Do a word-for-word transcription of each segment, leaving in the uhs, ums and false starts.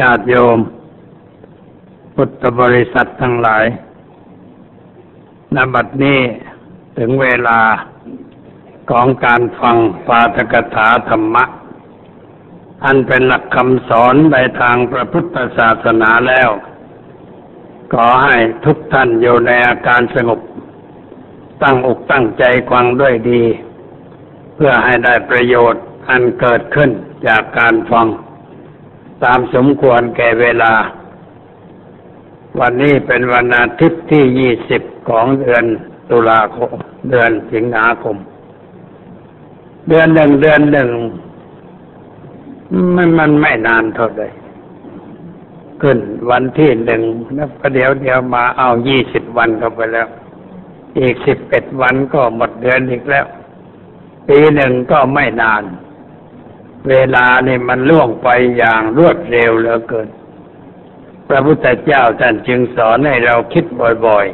ญาติโยมพุทธบริษัททั้งหลายณ บัดนี้ถึงเวลาของการฟังปาฐกถาธรรมะอันเป็นหลักคำสอนในทางพระพุทธศาสนาแล้วขอให้ทุกท่านอยู่ในอาการสงบตั้งอกตั้งใจฟังด้วยดีเพื่อให้ได้ประโยชน์อันเกิดขึ้นจากการฟังตามสมควรแก่เวลาวันนี้เป็นวันอาทิตย์ที่ยี่สิบของเดือนตุลาคมเดือนสิงหาคมเดือนหนึ่งเดือนหนึ่งมันมันไม่นานเท่าไหร่ขึ้นวันที่หนึ่งแล้วประเดี๋ยวเดียวมาเอายี่สิบวันเข้าไปแล้วอีกสิบเอ็ดวันก็หมดเดือนอีกแล้วปีหนึ่งก็ไม่นานเวลานี่มันล่วงไปอย่างรวดเร็วเหลือเกินพระพุทธเจ้าท่านจึงสอนให้เราคิดบ่อย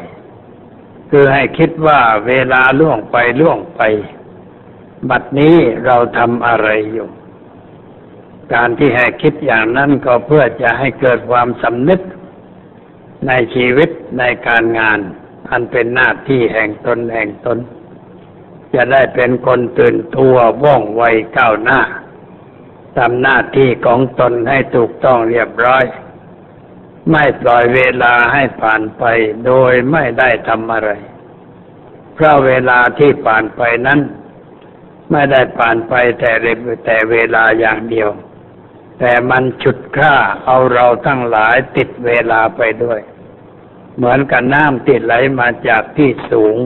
ๆคือให้คิดว่าเวลาล่วงไปล่วงไปบัดนี้เราทำอะไรอยู่การที่ให้คิดอย่างนั้นก็เพื่อจะให้เกิดความสำนึกในชีวิตในการงานอันเป็นหน้าที่แห่งตนแห่งตนจะได้เป็นคนตื่นตัวว่องไวก้าวหน้าทำหน้าที่ของตนให้ถูกต้องเรียบร้อยไม่ปล่อยเวลาให้ผ่านไปโดยไม่ได้ทำอะไรเพราะเวลาที่ผ่านไปนั้นไม่ได้ผ่านไปแต่แต่เวลาอย่างเดียวแต่มันฉุดฆ่าเอาเราทั้งหลายติดเวลาไปด้วยเหมือนกับน้ำที่ไหลมาจากที่สูง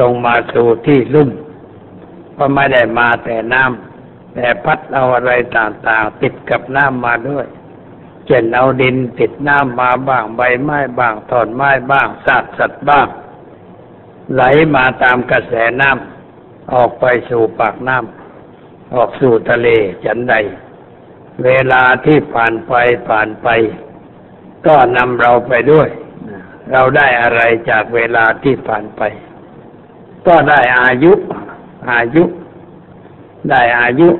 ลงมาสู่ที่ลุ่มเพราะไม่ได้มาแต่น้ำแต่พัดเอาอะไรต่างๆติดกับน้ำมาด้วยเช่นเอาดินติดน้ำมาบ้างใบไม้บ้างถอนไม้บ้างซากสัตว์บ้างไหลมาตามกระแสน้ำออกไปสู่ปากน้ำออกสู่ทะเลฉันใดเวลาที่ผ่านไปผ่านไปก็นำเราไปด้วยเราได้อะไรจากเวลาที่ผ่านไปก็ได้อายุอายุได้อายุ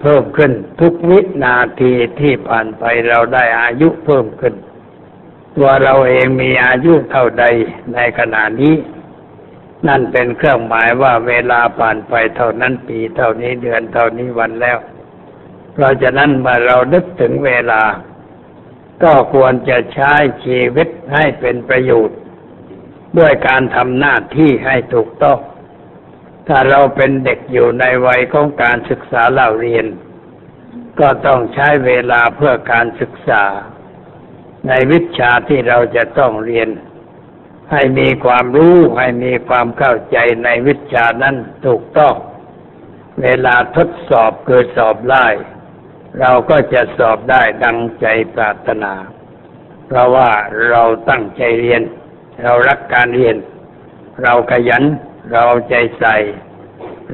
เพิ่มขึ้นทุกวินาทีที่ผ่านไปเราได้อายุเพิ่มขึ้นตัวเราเองมีอายุเท่าใดในขณะนี้นั่นเป็นเครื่องหมายว่าเวลาผ่านไปเท่านั้นปีเท่านี้เดือนเท่านี้วันแล้วเพราะฉะนั้นเมื่อเรานึกถึงเวลาก็ควรจะใช้ชีวิตให้เป็นประโยชน์ด้วยการทำหน้าที่ให้ถูกต้องถ้าเราเป็นเด็กอยู่ในวัยของการศึกษาเล่าเรียนก็ต้องใช้เวลาเพื่อการศึกษาในวิชาที่เราจะต้องเรียนให้มีความรู้ให้มีความเข้าใจในวิชานั้นถูกต้องเวลาทดสอบเกิดสอบได้เราก็จะสอบได้ดังใจปรารถนาเพราะว่าเราตั้งใจเรียนเรารักการเรียนเราขยันเราใจใส่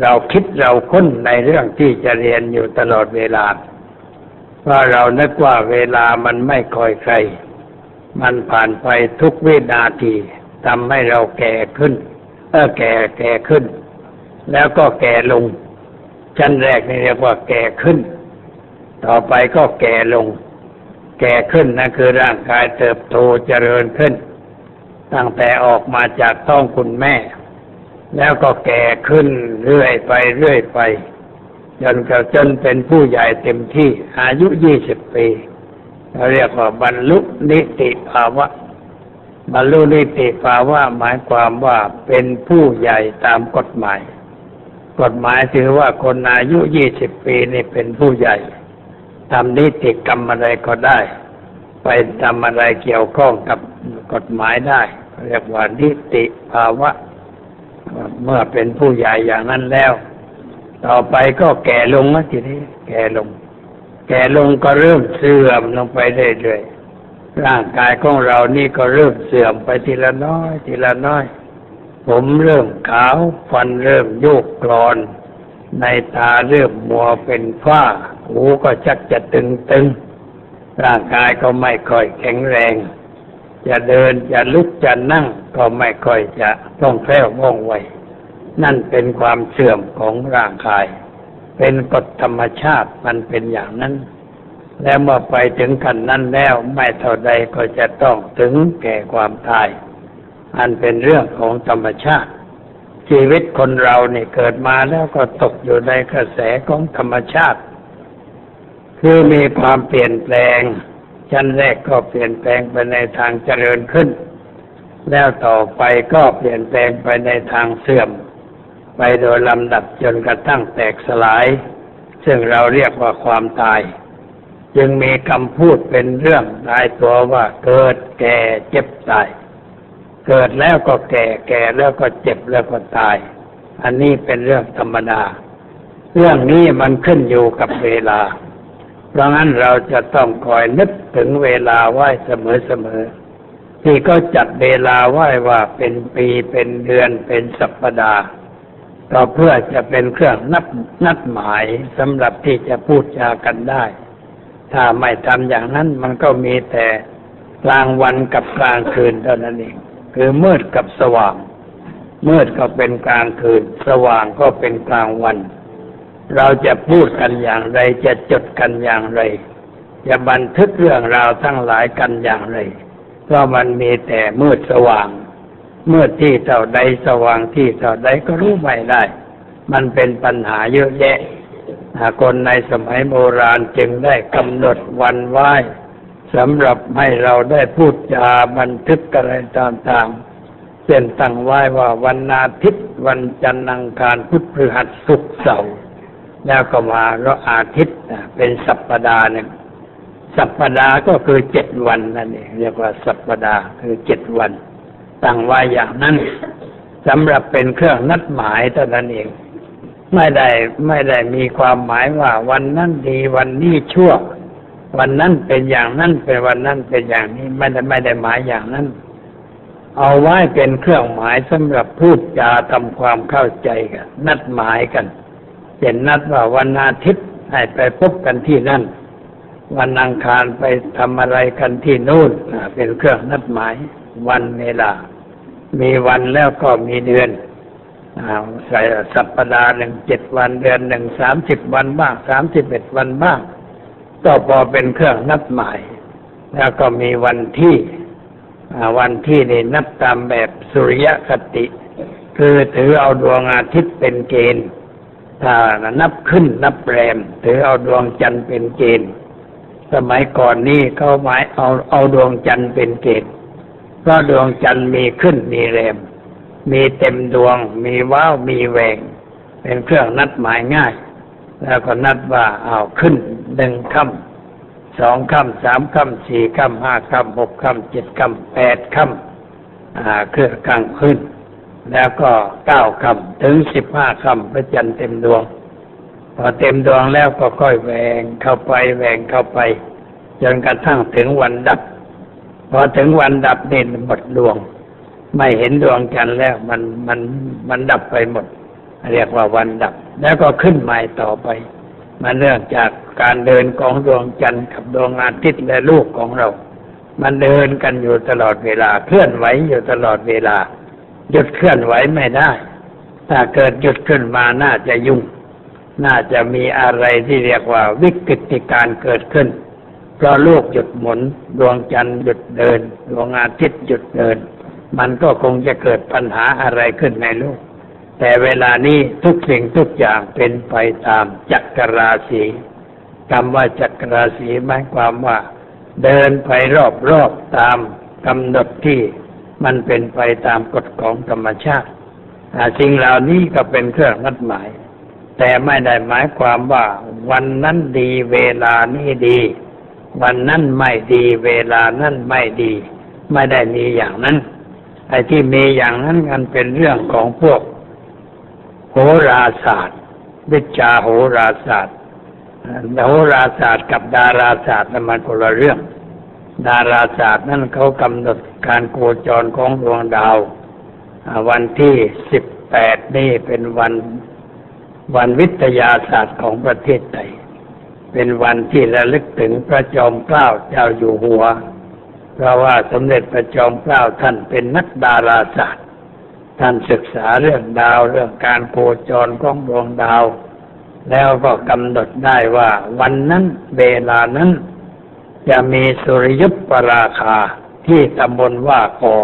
เราคิดเราค้นในเรื่องที่จะเรียนอยู่ตลอดเวลาเพราะเรานึกว่าเวลามันไม่คอยใครมันผ่านไปทุกวินาทีทำให้เราแก่ขึ้นเออแก่แก่ขึ้นแล้วก็แก่ลงชั้นแรกนี่เรียกว่าแก่ขึ้นต่อไปก็แก่ลงแก่ขึ้นนั่นคือร่างกายเติบโตเจริญขึ้นตั้งแต่ออกมาจากท้องคุณแม่แล้วก็แก่ขึ้นเรื่อยไปเรื่อยไปจนกระทั่งจนเป็นผู้ใหญ่เต็มที่อายุยี่สิบปีเราเรียกว่าบรรลุนิติภาวะบรรลุนิติภาวะหมายความว่าเป็นผู้ใหญ่ตามกฎหมายกฎหมายถือว่าคนอายุยี่สิบปีนี่เป็นผู้ใหญ่ทำนิติกรรมอะไรก็ได้ไปทำอะไรเกี่ยวข้องกับกฎหมายได้เรียกว่านิติภาวะเมื่อเป็นผู้ใหญ่อย่างนั้นแล้วต่อไปก็แก่ลงนะทีนี้แก่ลงแก่ลงก็เริ่มเสื่อมลงไปเรื่อยๆร่างกายของเรานี่ก็เริ่มเสื่อมไปทีละน้อยทีละน้อยผมเริ่มขาวฟันเริ่มโยกกรอนในตาเริ่มมัวเป็นฝ้าหูก็ชักจะตึงๆร่างกายก็ไม่ค่อยแข็งแรงจะเดินจะลุกจะนั่งก็ไม่ค่อยจะต้องแคล่วว่องไวนั่นเป็นความเสื่อมของร่างกายเป็นกฎธรรมชาติมันเป็นอย่างนั้น และเมื่อไปถึงขั้นนั้นแล้วไม่เท่าใดก็จะต้องถึงแก่ความตายอันเป็นเรื่องของธรรมชาติชีวิตคนเราเนี่ยเกิดมาแล้วก็ตกอยู่ในกระแสของธรรมชาติคือมีความเปลี่ยนแปลงชั้นแรกก็เปลี่ยนแปลงไปในทางเจริญขึ้นแล้วต่อไปก็เปลี่ยนแปลงไปในทางเสื่อมไปโดยลำดับจนกระทั่งแตกสลายซึ่งเราเรียกว่าความตายจึงมีคำพูดเป็นเรื่องตายตัวว่าเกิดแก่เจ็บตายเกิดแล้วก็แก่แก่แล้วก็เจ็บแล้วก็ตายอันนี้เป็นเรื่องธรรมดาเรื่องนี้มันขึ้นอยู่กับเวลาเพราะงั้นเราจะต้องคอยนึกถึงเวลาไว้เสมอๆที่ก็จัดเวลาไว้ว่าเป็นปีเป็นเดือนเป็นสัปดาห์ก็เพื่อจะเป็นเครื่องนับนัดหมายสำหรับที่จะพูดจากันได้ถ้าไม่ทำอย่างนั้นมันก็มีแต่กลางวันกับกลางคืนเท่านั้นเองคือมืดกับสว่างมืดก็เป็นกลางคืนสว่างก็เป็นกลางวันเราจะพูดกันอย่างไรจะจดกันอย่างไรจะบันทึกเรื่องราวทั้งหลายกันอย่างไรเพราะมันมีแต่มืดสว่างมืดที่เท่าใดสว่างที่เท่าใดก็รู้ไม่ได้มันเป็นปัญหาเยอะแยะคนในสมัยโบราณจึงได้กำหนดวันไว้สำหรับให้เราได้พูดจาบันทึกอะไรต่างๆเช่นตั้งไว้ว่าวันอาทิตย์วันจันทร์อังคารพุธพฤหัสศุกร์เสาร์แล้วก็มาเราอาทิตย์เป็นสัปดาห์นึงสัปดาห์ก็คือเจ็ดวันนั่นเองเรียกว่าสัปดาห์คือเจ็ดวันตั้งไว้อย่างนั้นสำหรับเป็นเครื่องนัดหมายเท่านั้นเองไม่ได้ไม่ได้มีความหมายว่าวันนั้นดีวันนี้ชั่ววันนั้นเป็นอย่างนั้นเป็นวันนั้นเป็นอย่างนี้ไม่ได้ไม่ได้หมายอย่างนั้นเอาไว้เป็นเครื่องหมายสำหรับพูดจาทำความเข้าใจกันนัดหมายกันเช่นนัดว่าวันอาทิตย์ให้ไปพบกันที่นั่นวันอังคารไปทำอะไรกันที่นู่นเป็นเครื่องนัดหมายวันเวลามีวันแล้วก็มีเดือนใส่สัปดาห์หนึ่งเจ็ดวันเดือนหนึ่งสามสิบวันบ้างสามสิบเอ็ดวันบ้างก็พอเป็นเครื่องนับหมายแล้วก็มีวันที่วันที่นี่นับตามแบบสุริยคติคือถือเอาดวงอาทิตย์เป็นเกณฑ์ถ้านับขึ้นนับแรมถือเอาดวงจันทร์เป็นเกณฑ์สมัยก่อนนี่เขาหมายเอาเอาดวงจันทร์เป็นเกณฑ์เพราะดวงจันทร์มีขึ้นมีแรมมีเต็มดวงมีว้าวมีแหวงเป็นเครื่องนัดหมายง่ายแล้วก็นัดว่าเอาขึ้นหนึ่งค่ำสองค่ำสามค่ำสี่ค่ำห้าค่ำหกค่ำเจ็ดค่ำแปดค่ำเครื่องกลางขึ้นแล้วก็เก้าค่ำถึงสิบห้าค่ำพระจันทร์เต็มดวงพอเต็มดวงแล้วก็ค่อยแหวงเข้าไปแหวงเข้าไปจนกระทั่งถึงวันดับพอถึงวันดับนี่หมดดวงไม่เห็นดวงจันทร์แล้วมันมันมันดับไปหมดเรียกว่าวันดับแล้วก็ขึ้นใหม่ต่อไปมันเรื่องจากการเดินของดวงจันทร์กับดวงอาทิตย์และลูกของเรามันเดินกันอยู่ตลอดเวลาเคลื่อนไหวอยู่ตลอดเวลาหยุดเคลื่อนไหวไม่ได้ถ้าเกิดหยุดขึ้นมาน่าจะยุ่งน่าจะมีอะไรที่เรียกว่าวิกฤตการเกิดขึ้นเพราะโลกหยุดหมุนดวงจันทร์หยุดเดินดวงอาทิตย์หยุดเดินมันก็คงจะเกิดปัญหาอะไรขึ้นในโลกแต่เวลานี้ทุกสิ่งทุกอย่างเป็นไปตามจักรราศีคำว่าจักรราศีหมายความว่าเดินไปรอบๆตามกำหนดที่มันเป็นไปตามกฎของธรรมชาติสิ่งเหล่านี้ก็เป็นเครื่องนัดหมายแต่ไม่ได้หมายความว่าวันนั้นดีเวลานี้ดีวันนั้นไม่ดีเวลานั้นไม่ดีไม่ได้มีอย่างนั้นไอ้ที่มีอย่างนั้นกันเป็นเรื่องของพวกโหราศาสตร์วิชาโหราศาสตร์โหราศาสตร์กับดาราศาสตร์นั้นมันคนละเรื่องดาราศาสตร์นั่นเขากำหนดการโคจรของดวงดาววันที่สิบแปดนี่เป็นวันวันวิทยาศาสตร์ของประเทศไทยเป็นวันที่ระลึกถึงพระจอมเกล้าเจ้าอยู่หัวเพราะว่าสมเด็จพระจอมเกล้าท่านเป็นนักดาราศาสตร์ท่านศึกษาเรื่องดาวเรื่องการโคจรของดวงดาวแล้วก็กำหนดได้ว่าวันนั้นเวลานั้น จะมีสุริยุปปราคาที่ตำบลว่ากอ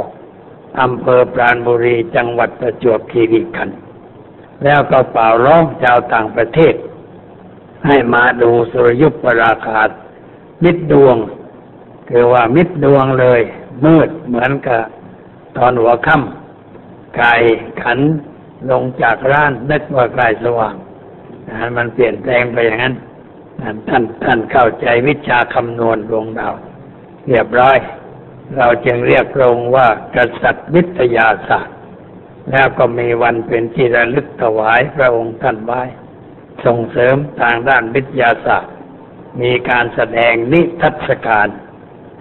อำเภอปราณบุรีจังหวัดประจวบคีรีขันธ์แล้วก็เป่าร้องชาวต่างประเทศให้มาดูสุริยุปปราคามิดดวงคือว่ามิดดวงเลยมืดเหมือนกับตอนหัวค่ำไก่ขันลงจากร้านนึกว่าใกล้สว่างมันเปลี่ยนแปลงไปอย่างนั้นท่านท่านเข้าใจวิชาคำนวณดวงดาวเรียบร้อยเราจึงเรียกตรงว่ากษัตริย์วิทยาศาสตร์แล้วก็มีวันเป็นที่ระลึกถวายพระองค์ท่านไว้ส่งเสริมทางด้านวิทยาศาสตร์มีการแสดงนิทรรศการ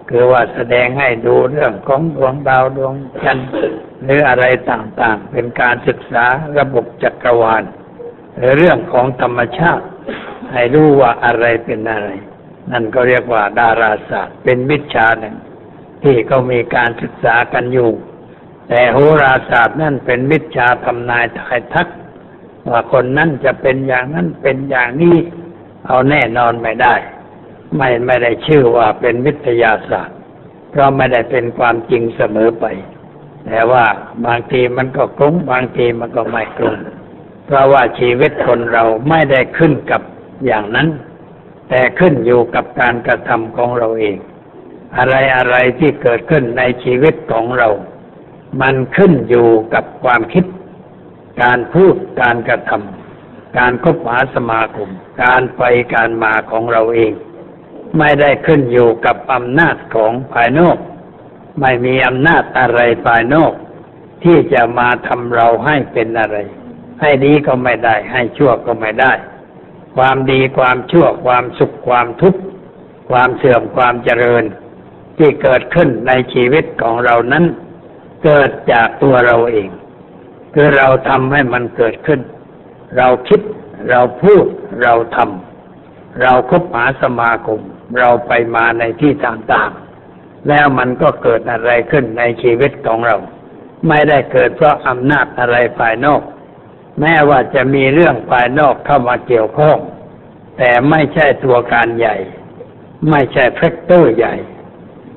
คือว่าแสดงให้ดูเรื่องของดวงดาวดวงจันทร์หรืออะไรต่างๆเป็นการศึกษาระบบจักรวาลหรือเรื่องของธรรมชาติให้รู้ว่าอะไรเป็นอะไรนั่นก็เรียกว่าดาราศาสตร์เป็นวิชาหนึ่งที่ก็มีการศึกษากันอยู่แต่โหราศาสตร์นั่นเป็นวิชาทำนายทายทักว่าคนนั้นจะเป็นอย่างนั้นเป็นอย่างนี้เอาแน่นอนไม่ได้ไม่ไม่ได้ชื่อว่าเป็นวิทยาศาสตร์เพราะไม่ได้เป็นความจริงเสมอไปแต่ว่าบางทีมันก็กลุ้มบางทีมันก็ไม่กลุ้มเพราะว่าชีวิตคนเราไม่ได้ขึ้นกับอย่างนั้นแต่ขึ้นอยู่กับการกระทำของเราเองอะไรอะไรที่เกิดขึ้นในชีวิตของเรามันขึ้นอยู่กับความคิดการพูดการกระทำการคบหาสมาคมการไปการมาของเราเองไม่ได้ขึ้นอยู่กับอำนาจของภายนอกไม่มีอำนาจอะไรภายนอกที่จะมาทำเราให้เป็นอะไรให้ดีก็ไม่ได้ให้ชั่วก็ไม่ได้ความดีความชั่วความสุขความทุกข์ความเสื่อมความเจริญที่เกิดขึ้นในชีวิตของเรานั้นเกิดจากตัวเราเองคือเราทำให้มันเกิดขึ้นเราคิดเราพูดเราทำเราคบหาสมาคมเราไปมาในที่ต่างๆแล้วมันก็เกิดอะไรขึ้นในชีวิตของเราไม่ได้เกิดเพราะอำนาจอะไรภายนอกแม้ว่าจะมีเรื่องภายนอกเข้ามาเกี่ยวข้องแต่ไม่ใช่ตัวการใหญ่ไม่ใช่แฟกเตอร์ใหญ่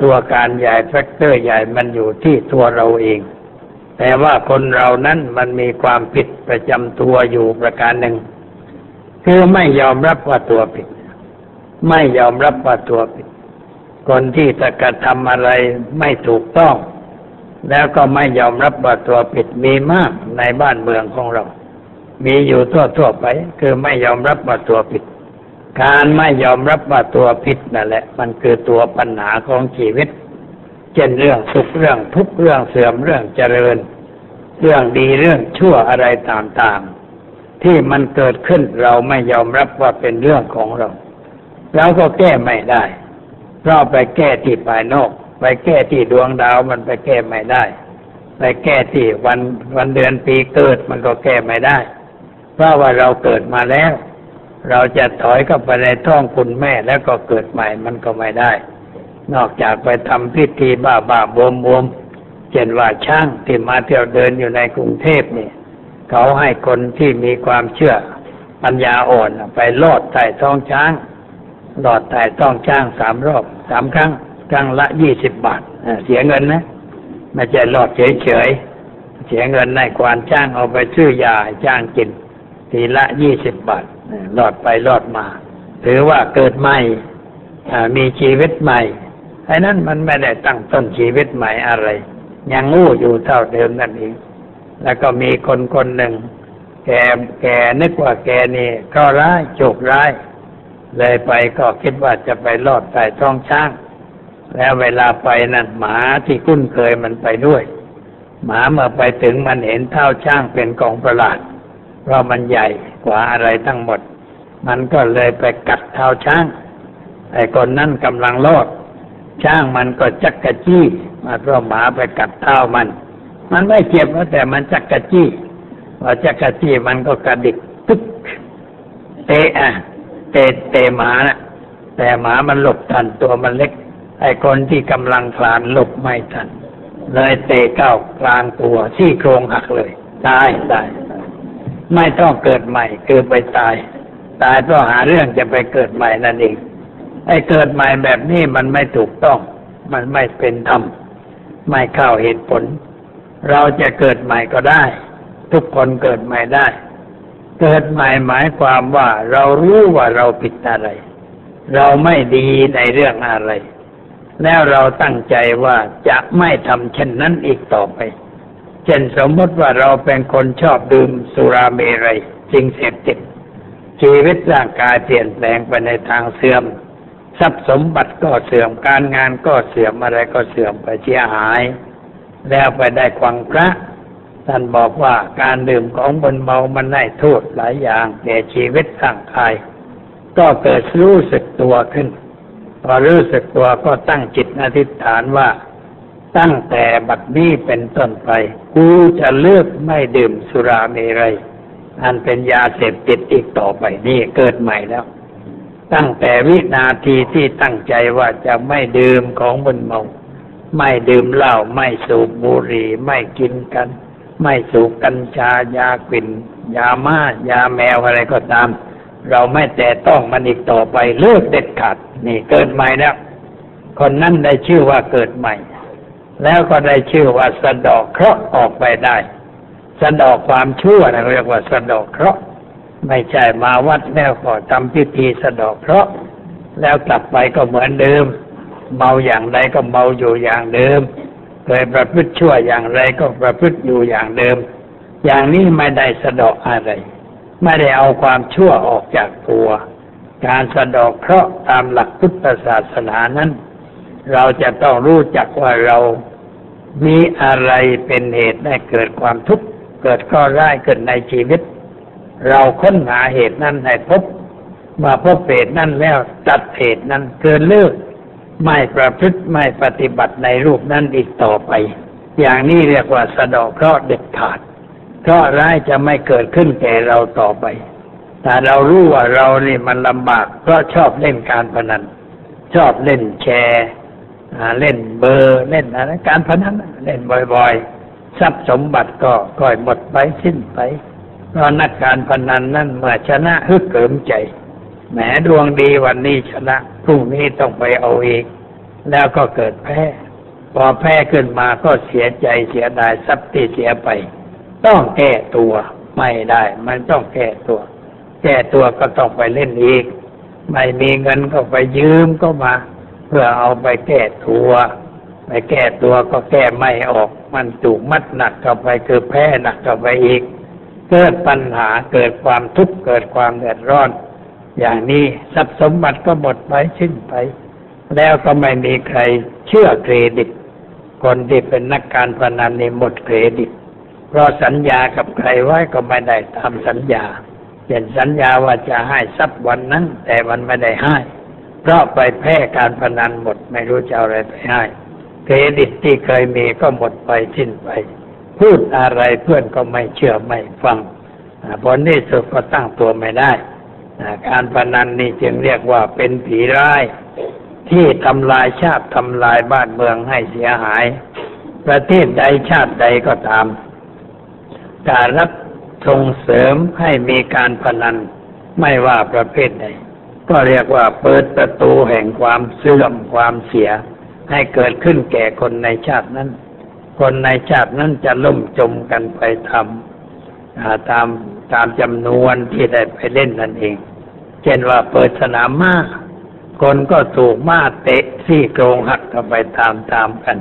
ตัวการใหญ่แฟกเตอร์ใหญ่มันอยู่ที่ตัวเราเองแต่ว่าคนเรานั้นมันมีความผิดประจำตัวอยู่ประการหนึ่งคือไม่ยอมรับว่าตัวผิดไม่ยอมรับว่าตัวผิดคนที่จะกระทำอะไรไม่ถูกต้องแล้วก็ไม่ยอมรับว่าตัวผิดมีมากในบ้านเมืองของเรามีอยู่ทั่วๆไปคือไม่ยอมรับว่าตัวผิดการไม่ยอมรับว่าตัวผิดนั่นแหละมันคือตัวปัญหาของชีวิตเช่นเรื่องสุขเรื่องทุกข์เรื่องเสื่อมเรื่องเจริญเรื่องดีเรื่องชั่วอะไรต่างๆที่มันเกิดขึ้นเราไม่ยอมรับว่าเป็นเรื่องของเราเราก็แก้ไม่ได้เพราะไปแก้ที่ภายนอกไปแก้ที่ดวงดาวมันไปแก้ไม่ได้ไปแก้ที่วันวันเดือนปีเกิดมันก็แก้ไม่ได้เพราะว่าเราเกิดมาแล้วเราจะถอยเข้าไปในท้องคุณแม่แล้วก็เกิดใหม่มันก็ไม่ได้นอกจากไปทำพิธีบ้าบ้าบวมบวมเช่นว่าช่างที่มาเที่ยวเดินอยู่ในกรุงเทพเนี่ยเขาให้คนที่มีความเชื่อปัญญาอ่อนไปลอดใต้ท้องช้างลอดใต้ท้องช้างสามรอบสามครั้งครั้งละยี่สิบบาทเสียเงินนะไม่ใช่ลอดเฉยๆเสียเงินในควานช้างเอาไปซื้อยาจ้างกินทีละยี่สิบบาทลอดไปลอดมาถือว่าเกิดใหม่มีชีวิตใหม่ไอ้นั่นมันไม่ได้ตั้งต้นชีวิตใหม่อะไรยังงู้อยู่เท่าเดิมนั่นเองแล้วก็มีคนคนหนึ่งแกแกนึกว่าแกนี่ก็ร้ายโจกร้ายเลยไปก็คิดว่าจะไปลอดใต้ท้องช้างแล้วเวลาไปนั่นหมาที่คุ้นเคยมันไปด้วยหมาเมื่อไปถึงมันเห็นเท้าช้างเป็นกองประหลาดเพราะมันใหญ่กว่าอะไรทั้งหมดมันก็เลยไปกัดเท้าช้างไอ้คนนั้นกำลังลอดช้างมันก็จักกะจี้มาเพราะหมาไปกัดเท้ามันมันไม่เจ็บนะแต่มันจักกะจี้พอจักกะจี้มันก็กระดิกปึ๊กเตะอ่ะเตะเตะหมาน่ะแต่หมามันหลบทันตัวมันเล็กไอ้คนที่กำลังคลานหลบไม่ทันเลยเตะเข้ากลางตัวซี่โครงหักเลยตายตายไม่ต้องเกิดใหม่เกิดไปตายตายเพราะหาเรื่องจะไปเกิดใหม่นั่นเอง ไอ้เกิดใหม่แบบนี้มันไม่ถูกต้องมันไม่เป็นธรรมไม่เข้าเหตุผลเราจะเกิดใหม่ก็ได้ทุกคนเกิดใหม่ได้เกิดใหม่หมายความว่าเรารู้ว่าเราผิดอะไรเราไม่ดีในเรื่องอะไรแล้วเราตั้งใจว่าจะไม่ทำเช่นนั้นอีกต่อไปเช่นสมมติว่าเราเป็นคนชอบดื่มสุราเมรัยสิ่งเสพติดชีวิตร่างกายเปลี่ยนแปลงไปในทางเสื่อมทรัพย์สมบัติก็เสื่อมการงานก็เสื่อมอะไรก็เสื่อมไปเสียหายแล้วไปได้ควังพระท่านบอกว่าการดื่มของมึนเมามันได้โทษหลายอย่างแก่ชีวิตร่างกายก็เกิดรู้สึกตัวขึ้นพอรู้สึกตัวก็ตั้งจิตอธิษฐานว่าตั้งแต่บัดนี้เป็นต้นไปกูจะเลิกไม่ดื่มสุราเมรัยอันเป็นยาเสพติดอีกต่อไปนี่เกิดใหม่แล้วตั้งแต่วินาทีที่ตั้งใจว่าจะไม่ดื่มของมึนเมาไม่ดื่มเหล้าไม่สูบบุหรี่ไม่กินกันไม่สูบกัญชายากลิ่นยาม่ายาแมวอะไรก็ตามเราไม่แตะต้องมันอีกต่อไปเลิกเด็ดขาดนี่เกิดใหม่แล้วคนนั้นได้ชื่อว่าเกิดใหม่แล้วก็ได้ชื่อว่าสะเดาะเคราะห์ออกไปได้สะเดาะความชั่วนะเรียกว่าสะเดาะเคราะห์ไม่ใช่มาวัดแล้วก็ทำพิธีสะเดาะเคราะห์แล้วกลับไปก็เหมือนเดิมเมาอย่างไรก็เมาอยู่อย่างเดิมเคยประพฤติชั่วอย่างไรก็ประพฤติอยู่อย่างเดิมอย่างนี้ไม่ได้สะเดาะอะไรไม่ได้เอาความชั่วออกจากตัวการสะเดาะเคราะห์ตามหลักพุทธศาสนานั้นเราจะต้องรู้จักว่าเรามีอะไรเป็นเหตุให้เกิดความทุกข์เกิดข้อร้ายเกิดในชีวิตเราค้นหาเหตุนั้นให้พบมาพบเหตุนั้นแล้วตัดเหตุนั้นเกินเลิกไม่ประพฤติไม่ปฏิบัติในรูปนั้นอีกต่อไปอย่างนี้เรียกว่าสะเดาะเคราะห์เด็ดขาดข้อร้ายจะไม่เกิดขึ้นแก่เราต่อไปแต่เรารู้ว่าเรานี่มันลำบากเพราะชอบเล่นการพนันชอบเล่นแชร์เล่นเบอร์เล่นอะไรการพนันเล่นบ่อยๆทรัพย์สมบัติก็ค่อยหมดไปสิ้นไปเพราะนักการพนันนั้นเมื่อชนะฮึกเหิมใจแหมดวงดีวันนี้ชนะพรุ่งนี้ต้องไปเอาอีกแล้วก็เกิดแพ้พอแพ้ขึ้นมาก็เสียใจเสียดายทรัพย์ที่เสียไปต้องแก้ตัวไม่ได้มันต้องแก้ตัวแก้ตัวก็ต้องไปเล่นอีกไม่มีเงินก็ไปยืมก็มาเพื่อเอาไปแก้ตัวไปแก้ตัวก็แก้ไม่ออกมันถูกมัดหนักเข้าไปคือแพ้หนักเข้าไปอีกเกิดปัญหาเกิดความทุกข์เกิดความเดือดร้อนอย่างนี้ทรัพย์สมบัติก็หมดไปชิ้นไปแล้วก็ไม่มีใครเชื่อเครดิตคนที่เป็นนักการพนันนี่หมดเครดิตเพราะสัญญากับใครไว้ก็ไม่ได้ตามสัญญาเช่นสัญญาว่าจะให้ทรัพย์วันนั้นแต่มันไม่ได้ให้เพราะไปแพ้การพนันหมดไม่รู้จะเอาอะไรไปให้เครดิตที่เคยมีก็หมดไปสิ้นไปพูดอะไรเพื่อนก็ไม่เชื่อไม่ฟังผลที่สุดก็ตั้งตัวไม่ได้การพนันนี่จึงเรียกว่าเป็นผีร้ายที่ทำลายชาติทำลายบ้านเมืองให้เสียหายประเทศใดชาติใดก็ตามการรับส่งเสริมให้มีการพนันไม่ว่าประเภทใดก็เรียกว่าเปิดประตูแห่งความเสื่อมความเสียให้เกิดขึ้นแก่คนในชาตินั้นคนในชาตินั้นจะล่มจมกันไปทำตามตามจำนวนที่ได้ไปเล่นนั่นเองเช่นว่าเปิดสนามม้าคนก็ถูกม้าเตะซี่โครงหักกันไปตามตามกัน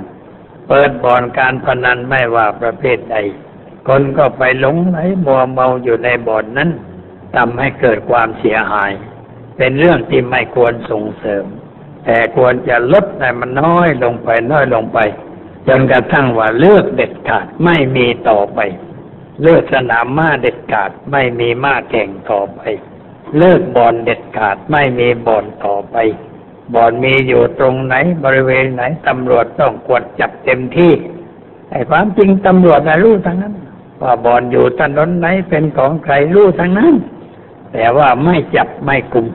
เปิดบ่อนการพนันไม่ว่าประเภทใดคนก็ไปหลงไหลมัวเมาอยู่ในบ่อนนั้นทำให้เกิดความเสียหายเป็นเรื่องที่ไม่ควรส่งเสริมแต่ควรจะลดให้มันน้อยลงไปน้อยลงไปจนกระทั่งว่าเลิกเด็ดขาดไม่มีต่อไปเลิกสนามม้าเด็ดขาดไม่มีม้าแข่งต่อไปเลิกบ่อนเด็ดขาดไม่มีบ่อนต่อไปบ่อนมีอยู่ตรงไหนบริเวณไหนตำรวจต้องกวดจับเต็มที่ไอ้ความจริงตำรวจรู้ทั้งนั้นว่าบ่อนอยู่ถนนไหนเป็นของใครรู้ทั้งนั้นแต่ว่าไม่จับไม่กุม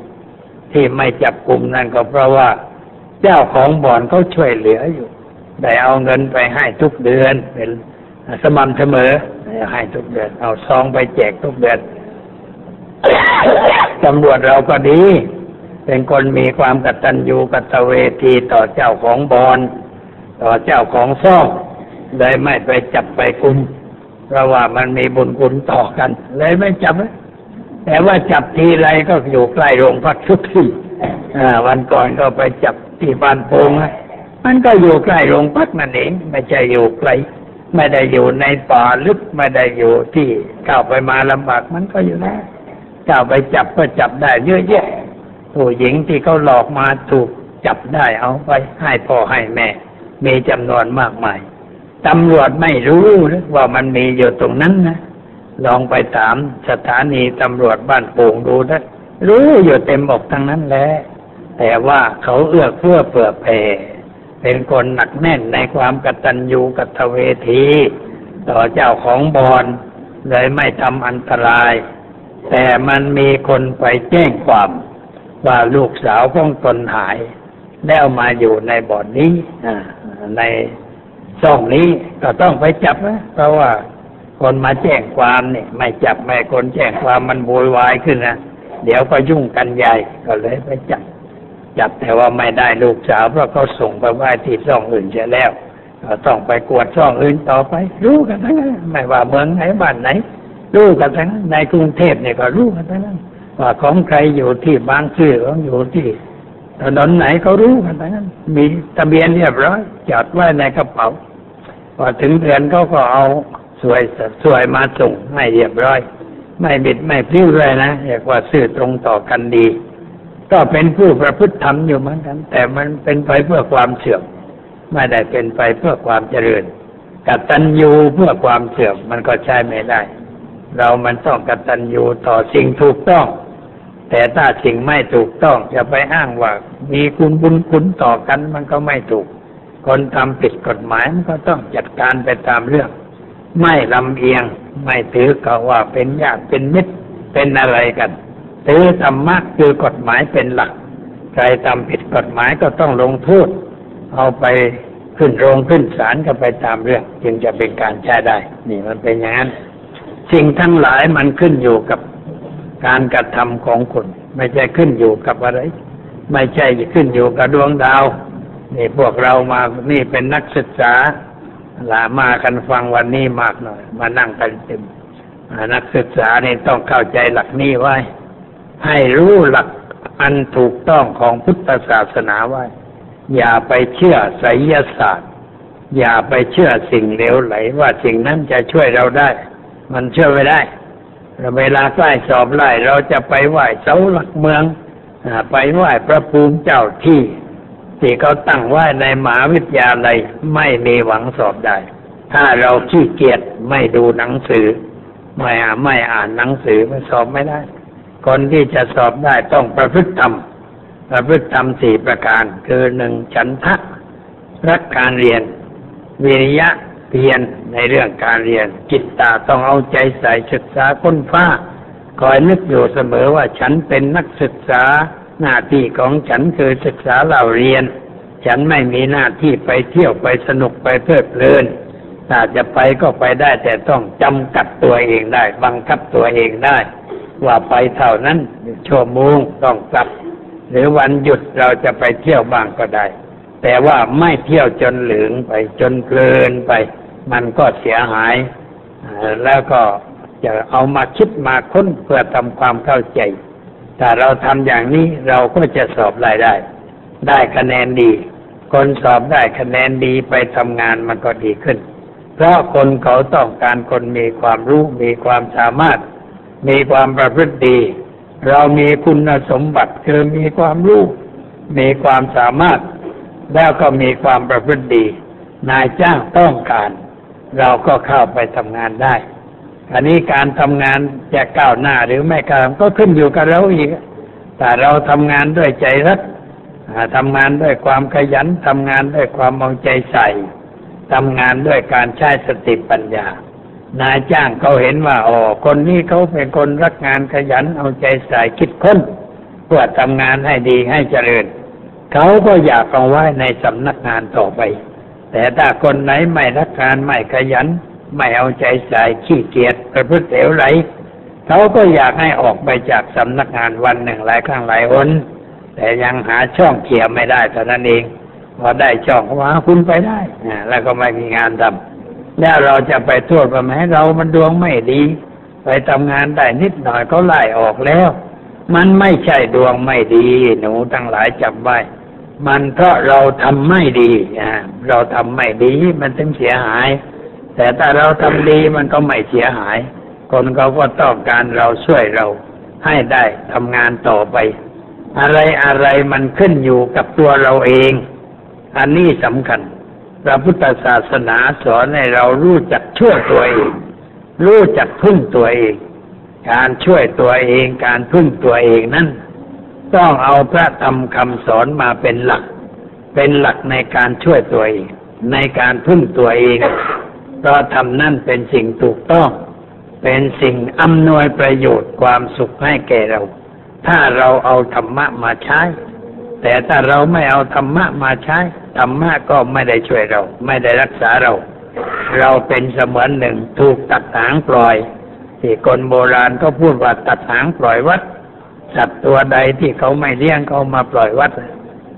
ที่ไม่จับกุมนั่นก็เพราะว่าเจ้าของบ่อนเขาช่วยเหลืออยู่ได้เอาเงินไปให้ทุกเดือนเป็นสม่ำเสมอให้ทุกเดือนเอาซองไปแจกทุกเดือน ตำรวจเราก็ดี เป็นคนมีความกตัญญูกตเวทีต่อเจ้าของบอนต่อเจ้าของซ่องเลยไม่ไปจับไปกุมเพราะว่ามันมีบุญคุณต่อกันเลยไม่จับแต่ว่าจับทีไรก็อยู่ใกล้โรงพักทุกทีวันก่อนก็ไปจับที่บ้านโป่งมันก็อยู่ใกล้โรงพักนั่นเองไม่ใช่อยู่ไกลไม่ได้อยู่ในป่าลึกไม่ได้อยู่ที่เข้าไปมาลำบากมันก็อยู่นะเข้าไปจับก็จับได้เยอะแยะผู้หญิงที่เขาหลอกมาถูกจับได้เอาไปให้พ่อให้แม่มีจำนวนมากมายตำรวจไม่รู้ว่ามันมีอยู่ตรงนั้นนะลองไปถามสถานีตำรวจบ้านโป่งดูนะรู้อยู่เต็มอกทั้งนั้นแหละแต่ว่าเขาเอื้อเฟื้อเผื่อแผ่เป็นคนหนักแน่นในความกตัญญูกตเวทีต่อเจ้าของบ่อนเลยไม่ทำอันตรายแต่มันมีคนไปแจ้งความว่าลูกสาวของตนหายแล้วมาอยู่ในบ่อนนี้ในซ่องนี้ก็ต้องไปจับนะเพราะว่าคนมาแจ้งความนี่ไม่จับไม่คนแจ้งความมันโวยวายขึ้นนะเดี๋ยวก็ยุ่งกันใหญ่ก็เลยไปจับจับแต่ว่าไม่ได้ลูกสาวเพราะเขาส่งไปไว้ที่ซ่องอื่นเสียแล้วก็ต้องไปกวดซ่องอื่นต่อไปรู้กันทั้งนั้นไม่ว่าเมืองไหนบ้านไหนรู้กันทั้งนั้นในกรุงเทพเนี่ยก็รู้กันทั้งนั้นว่าของใครอยู่ที่บางซื่อของอยู่ที่ถนนไหนเขารู้กันทั้งนั้นมีทะเบียนเรียบร้อยจอดไว้ในกระเป๋าพอถึงเดือนเขาก็เอาสวยสวยมาส่งให้เรียบร้อยไม่บิดไม่พลิ้วเลยนะเรียกว่าซื่อตรงต่อกันดีก็เป็นผู้ประพฤติธรรมอยู่เหมือนกันแต่มันเป็นไปเพื่อความเสื่อมไม่ได้เป็นไปเพื่อความเจริญกตัญญูเพื่อความเสื่อมมันก็ใช้ไม่ได้เรามันต้องกตัญญูต่อสิ่งถูกต้องแต่ถ้าสิ่งไม่ถูกต้องจะไปอ้างว่ามีคุณบุญคุณต่อกันมันก็ไม่ถูกคนทำผิดกฎหมายมันก็ต้องจัดการไปตามเรื่องไม่ลำเอียงไม่ถือก็ว่าเป็นญาติเป็นมิตรเป็นอะไรกันถือธรรมะคือกฎหมายเป็นหลักใครทำผิดกฎหมายก็ต้องลงโทษเอาไปขึ้นโรงขึ้นศาลก็ไปตามเรื่องจึงจะเป็นการใช้ได้นี่มันเป็นอย่างนั้นสิ่งทั้งหลายมันขึ้นอยู่กับการกระทำของคนไม่ใช่ขึ้นอยู่กับอะไรไม่ใช่ขึ้นอยู่กับดวงดาวนี่พวกเรามานี่เป็นนักศึกษาลามากันฟังวันนี้มากหน่อยมานั่งกันเต็มนักศึกษานี่ต้องเข้าใจหลักนี้ไว้ให้รู้หลักอันถูกต้องของพุทธศาสนาไว้อย่าไปเชื่อไสยศาสตร์อย่าไปเชื่อสิ่งเหลวไหลว่าสิ่งนั้นจะช่วยเราได้มันเชื่อไม่ได้เวลาใกล้สอบไล่เราจะไปไหว้เสาหลักเมืองไปไหว้พระภูมิเจ้าที่ที่เขาตั้งไว้ในมหาวิทยาลัยไม่มีหวังสอบได้ถ้าเราขี้เกียจไม่ดูหนังสือไม่อ่านไม่อ่านหนังสือมันสอบไม่ได้คนที่จะสอบได้ต้องประพฤติธรรมประพฤติธรรมสี่ประการคือหนึ่งฉันทะรักการเรียนวิริยะเพียรในเรื่องการเรียนจิตตาต้องเอาใจใส่ศึกษาค้นคว้าคอยนึกอยู่เสมอว่าฉันเป็นนักศึกษาหน้าที่ของฉันคือศึกษาเล่าเรียนฉันไม่มีหน้าที่ไปเที่ยวไปสนุกไปเพลิดเพลินถ้าจะไปก็ไปได้แต่ต้องจำกัดตัวเองได้บังคับตัวเองได้ว่าไปเท่านั้นชั่วโมงต้องกลับหรือวันหยุดเราจะไปเที่ยวบ้างก็ได้แต่ว่าไม่เที่ยวจนเหลืองไปจนเพลินไปมันก็เสียหายแล้วก็จะเอามาคิดมาค้นเพื่อทำความเข้าใจถ้าเราทำอย่างนี้เราก็จะสอบได้ได้ได้คะแนนดีคนสอบได้คะแนนดีไปทำงานมันก็ดีขึ้นเพราะคนเขาต้องการคนมีความรู้มีความสามารถมีความประพฤติดีเรามีคุณสมบัติคือมีความรู้มีความสามารถแล้วก็มีความประพฤติดีนายจ้างต้องการเราก็เข้าไปทำงานได้อันนี้การทำงานจะก้าวหน้าหรือไม่ก้าวก็ขึ้นอยู่กับเราอีกแต่เราทำงานด้วยใจรักทำงานด้วยความขยันทำงานด้วยความเอาใจใส่ทำงานด้วยการใช้สติปัญญานายจ้างเขาเห็นว่าอ๋อคนนี้เขาเป็นคนรักงานขยันเอาใจใส่คิดค้นเพื่อทำงานให้ดีให้เจริญเขาก็อยากเอาไว้ในสำนักงานต่อไปแต่ถ้าคนไหนไม่รักงานไม่ขยันไม่เอาใจใส่ขี้เกียจประพฤติเหลวไหลเขาก็อยากให้ออกไปจากสำนักงานวันหนึ่งหลายครั้งหลายหน แต่ยังหาช่องเกี่ยวไม่ได้เท่านั้นเองพอได้ช่องเขาว่าคุณไปได้แล้วก็ไม่มีงานทำแล้วเราจะไปโทษว่าแม้เรามันดวงไม่ดีไปทำงานได้นิดหน่อยเขาไล่ออกแล้วมันไม่ใช่ดวงไม่ดีหนูทั้งหลายจำไว้มันเพราะเราทำไม่ดีเราทำไม่ดีมันถึงเสียหายแต่ถ้าเราทำดีมันก็ไม่เสียหายคนเขาก็ต้องการเราช่วยเราให้ได้ทำงานต่อไปอะไรอะไรมันขึ้นอยู่กับตัวเราเองอันนี้สำคัญพระพุทธศาสนาสอนให้เรารู้จักช่วยตัวเองรู้จักพึ่งตัวเองการช่วยตัวเองการพึ่งตัวเองนั้นต้องเอาพระธรรมคำสอนมาเป็นหลักเป็นหลักในการช่วยตัวเองในการพึ่งตัวเองเพราะธรรมนั้นเป็นสิ่งถูกต้องเป็นสิ่งอำนวยประโยชน์ความสุขให้แก่เราถ้าเราเอาธรรมะมาใช้แต่ถ้าเราไม่เอาธรรมะมาใช้ธรรมะก็ไม่ได้ช่วยเราไม่ได้รักษาเราเราเป็นเสมือนหนึ่งถูกตัดหางปล่อยที่คนโบราณก็พูดว่าตัดหางปล่อยวัดสัตว์ตัวใดที่เขาไม่เลี้ยงเขามาปล่อยวัด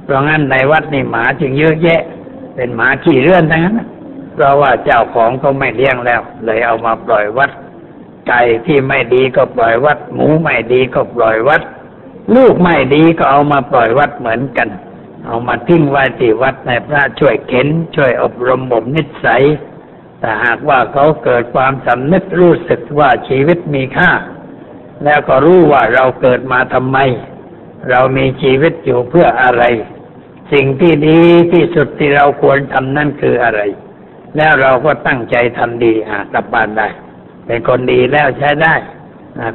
เพราะงั้นในวัดนี่หมาจึงเยอะแยะเป็นหมาขี้เลื่อนทั้งนั้นเพราะว่าเจ้าของเขาไม่เลี้ยงแล้วเลยเอามาปล่อยวัดไก่ที่ไม่ดีก็ปล่อยวัดหมูไม่ดีก็ปล่อยวัดลูกไม่ดีก็เอามาปล่อยวัดเหมือนกันเอามาทิ้งไว้ที่วัดในพระช่วยเข็นช่วยอบรมบ่มนิสัยแต่หากว่าเขาเกิดความสำนึกรู้สึกว่าชีวิตมีค่าแล้วก็รู้ว่าเราเกิดมาทำไมเรามีชีวิตอยู่เพื่ออะไรสิ่งที่ดีที่สุดที่เราควรทำนั่นคืออะไรแล้วเราก็ตั้งใจทำดีหาตับบานได้เป็นคนดีแล้วใช้ได้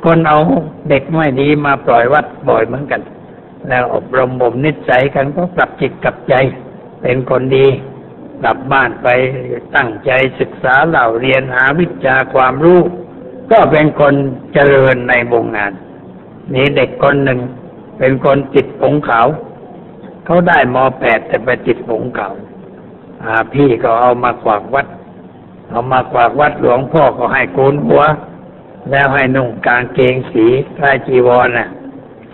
คนเอาเด็กไม่ดีมาปล่อยวัดบ่อยเหมือนกันแล้วอบรมบ่มนิสัยกันก็กลับจิตกลับใจเป็นคนดีกลับบ้านไปตั้งใจศึกษาเล่าเรียนหาวิชาความรู้ก็เป็นคนเจริญในวงงานมีเด็กคนหนึ่งเป็นคนติดผงขาวเขาได้มอแปดแต่ไปติดผงขาวพี่ก็เอามากวากวัดเอามากวากวัดหลวงพ่อก็ให้โกนหัวแล้วให้นุ่งกางเกงสีคล้ายจีวร น่ะ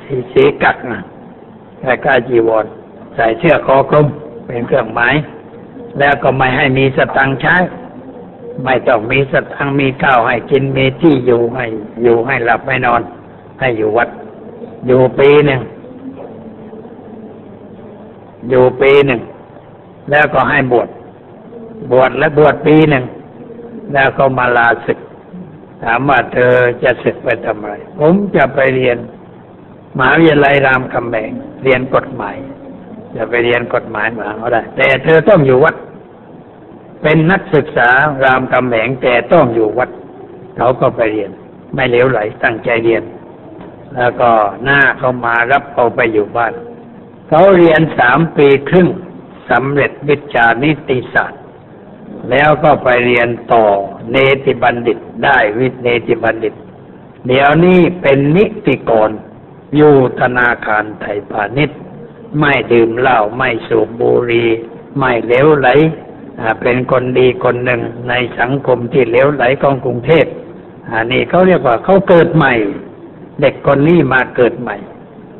สีสีกักนะคล้ายจีวรใส่เสื้อคอกลมเป็นเครื่องหมายแล้วก็ไม่ให้มีสตังค์ใช้ไม่ต้องมีสตังค์มีข้าวให้กินมีที่อยู่ให้อยู่ให้หลับให้นอนให้อยู่วัดอยู่ปีหนึ่งอยู่ปีหนึ่งแล้วก็ให้บวชบวชและบวชปีหนึ่งแล้วก็มาลาศึกถามว่าเธอจะศึกไปทำอะไรผมจะไปเรียนมหาวิทยาลัยรามคำแหงเรียนกฎหมายจะไปเรียนกฎหมายมาก็ได้แต่เธอต้องอยู่วัดเป็นนักศึกษารามคำแหงแต่ต้องอยู่วัดเขาก็ไปเรียนไม่เลวไหลตั้งใจเรียนแล้วก็หน้าเขามารับเอาไปอยู่บ้านเขาเรียนสามปีครึ่งสำเร็จวิชานิติศาสตร์แล้วก็ไปเรียนต่อเนติบัณฑิตได้วิทย์เนติบัณฑิตเดี๋ยวนี้เป็นนิติกรอยู่ธนาคารไทยพาณิชย์ไม่ดื่มเหล้าไม่สูบบุหรี่ไม่เลวไหลเป็นคนดีคนหนึ่งในสังคมที่เลวไหลของกรุงเทพอันนี้เขาเรียกว่าเขาเกิดใหม่เด็กคนนี้มาเกิดใหม่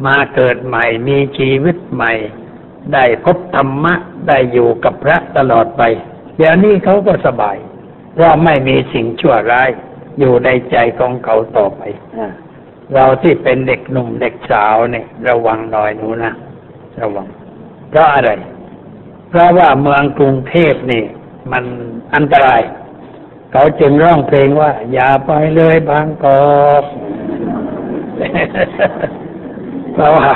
มาเกิดใหม่มีชีวิตใหม่ได้พบธรรมะได้อยู่กับพระตลอดไปเดี๋ยวนี้เขาก็สบายเพราะไม่มีสิ่งชั่วร้ายอยู่ในใจของเขาต่อไปเราที่เป็นเด็กหนุ่มเด็กสาวเนี่ยระวังหน่อยหนูนะระวังเพราะอะไรเพราะว่าเมืองกรุงเทพนี่มันอันตรายเขาจึงร้องเพลงว่าอย่าไปเลยบางกอกเพราะว่า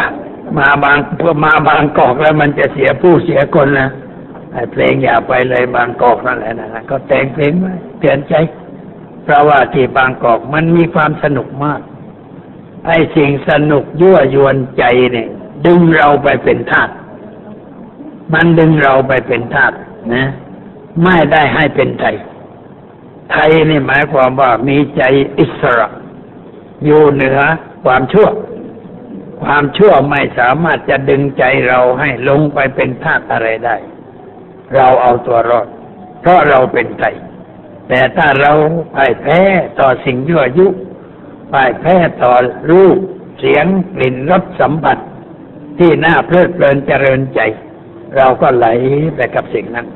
มาบางมาบางกอกแล้วมันจะเสียผู้เสียคนนะไอ้เพลงอย่าไปเลยบางกอกนั่นแหละนะก็แต่งเพลงไว้เตือนใจเพราะว่าที่บางกอกมันมีความสนุกมากไอ้สิ่งสนุกยั่วยวนใจเนี่ยดึงเราไปเป็นทาสมันดึงเราไปเป็นทาสนะไม่ได้ให้เป็นไทยไทยนี่หมายความว่ามีใจอิสระอยู่เหนือความชั่วความชั่วไม่สามารถจะดึงใจเราให้ลงไปเป็นทาสอะไรได้เราเอาตัวรอดเพราะเราเป็นไทยแต่ถ้าเราพ่ายแพ้ต่อสิ่งยั่วยุพ่ายแพ้ต่อรูปเสียงกลิ่นรสสัมผัส ที่น่าเพลิดเพลินเจริญใจเราก็ไหลไปกับสิ่งนั้น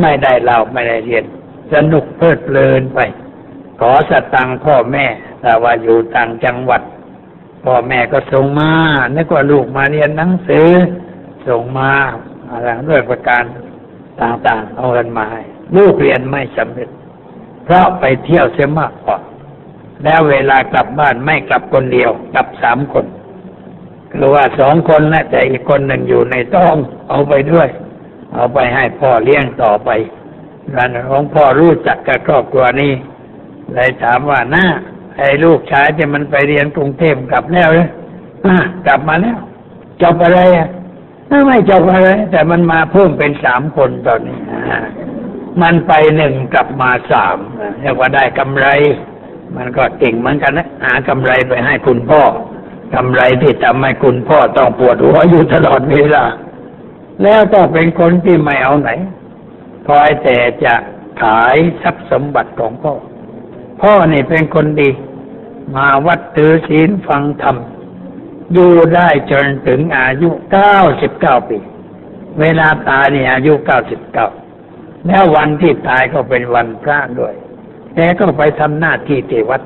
ไม่ได้เราไม่ได้เรียนสนุกเพลิดเพลินไปขอสตังค์พ่อแม่แต่ว่าอยู่ต่างจังหวัดพ่อแม่ก็ส่งมานึกว่าลูกมาเรียนหนังสือส่งมาอะไรด้วยประการต่างๆเอาเงินมาให้ลูกเรียนไม่สำเร็จเพราะไปเที่ยวเสียมากกว่าแล้วเวลากลับบ้านไม่กลับคนเดียวกลับสามคนหรือว่าสองคนนะแต่อีกคนหนึ่งอยู่ในต้องเอาไปด้วยเอาไปให้พ่อเลี้ยงต่อไปนั่นของพ่อรู้จักกับครอบครัวนี้เลยถามว่าน้าไอ้ลูกชายที่มันไปเรียนกรุงเทพกลับแล้วเลยกลับมาแล้วจบอะไรอ่ะไม่จบอะไรแต่มันมาเพิ่มเป็นสามคนตอนนี้มันไปหนึ่งกลับมาสามเรียกว่าได้กำไรมันก็เก่งเหมือนกันนะหากำไรไปให้คุณพ่อกำไรที่ทำให้คุณพ่อต้องปวดหัวอยู่ตลอดเวลาแล้วก็เป็นคนที่ไม่เอาไหนคอยแต่จะขายทรัพย์สมบัติของพ่อพ่อนี่เป็นคนดีมาวัดถือศีลฟังธรรมอยู่ได้จนถึงอายุเก้าสิบเก้าปีเวลาตายนี่อายุเก้าสิบเก้าแล้ววันที่ตายก็เป็นวันพระด้วยแกก็ไปทำหน้าที่ที่วัด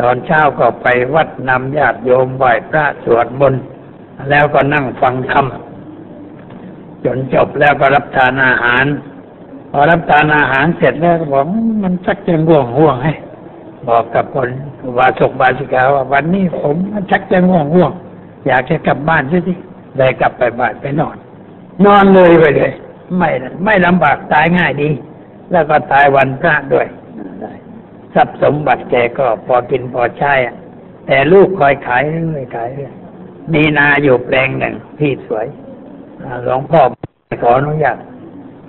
ตอนเช้าก็ไปวัดนำญาติโยมไหว้พระสวดมนต์แล้วก็นั่งฟังธรรมจนจบแล้วก็รับทานอาหารพอรับทานอาหารเสร็จแล้วบอกมันชักจะง่วงห่วงให้บอกกับคนวาสกบาสิกาว่าวันนี้ผมชักจะง่วงห่วงอยากจะกลับบ้านซะทีเลยกลับไปบ้านไปนอนนอนเลยไปเลยไม่ไม่ลำบากตายง่ายดีแล้วก็ตายวันพระด้วยทรัพย์สมบัติแกก็พอกินพอใช้แต่ลูกคอยขายเรื่อยขายเรื่อยมีนาอยู่แปลงหนึ่งที่สวยหลวงพ่อขออนุญาต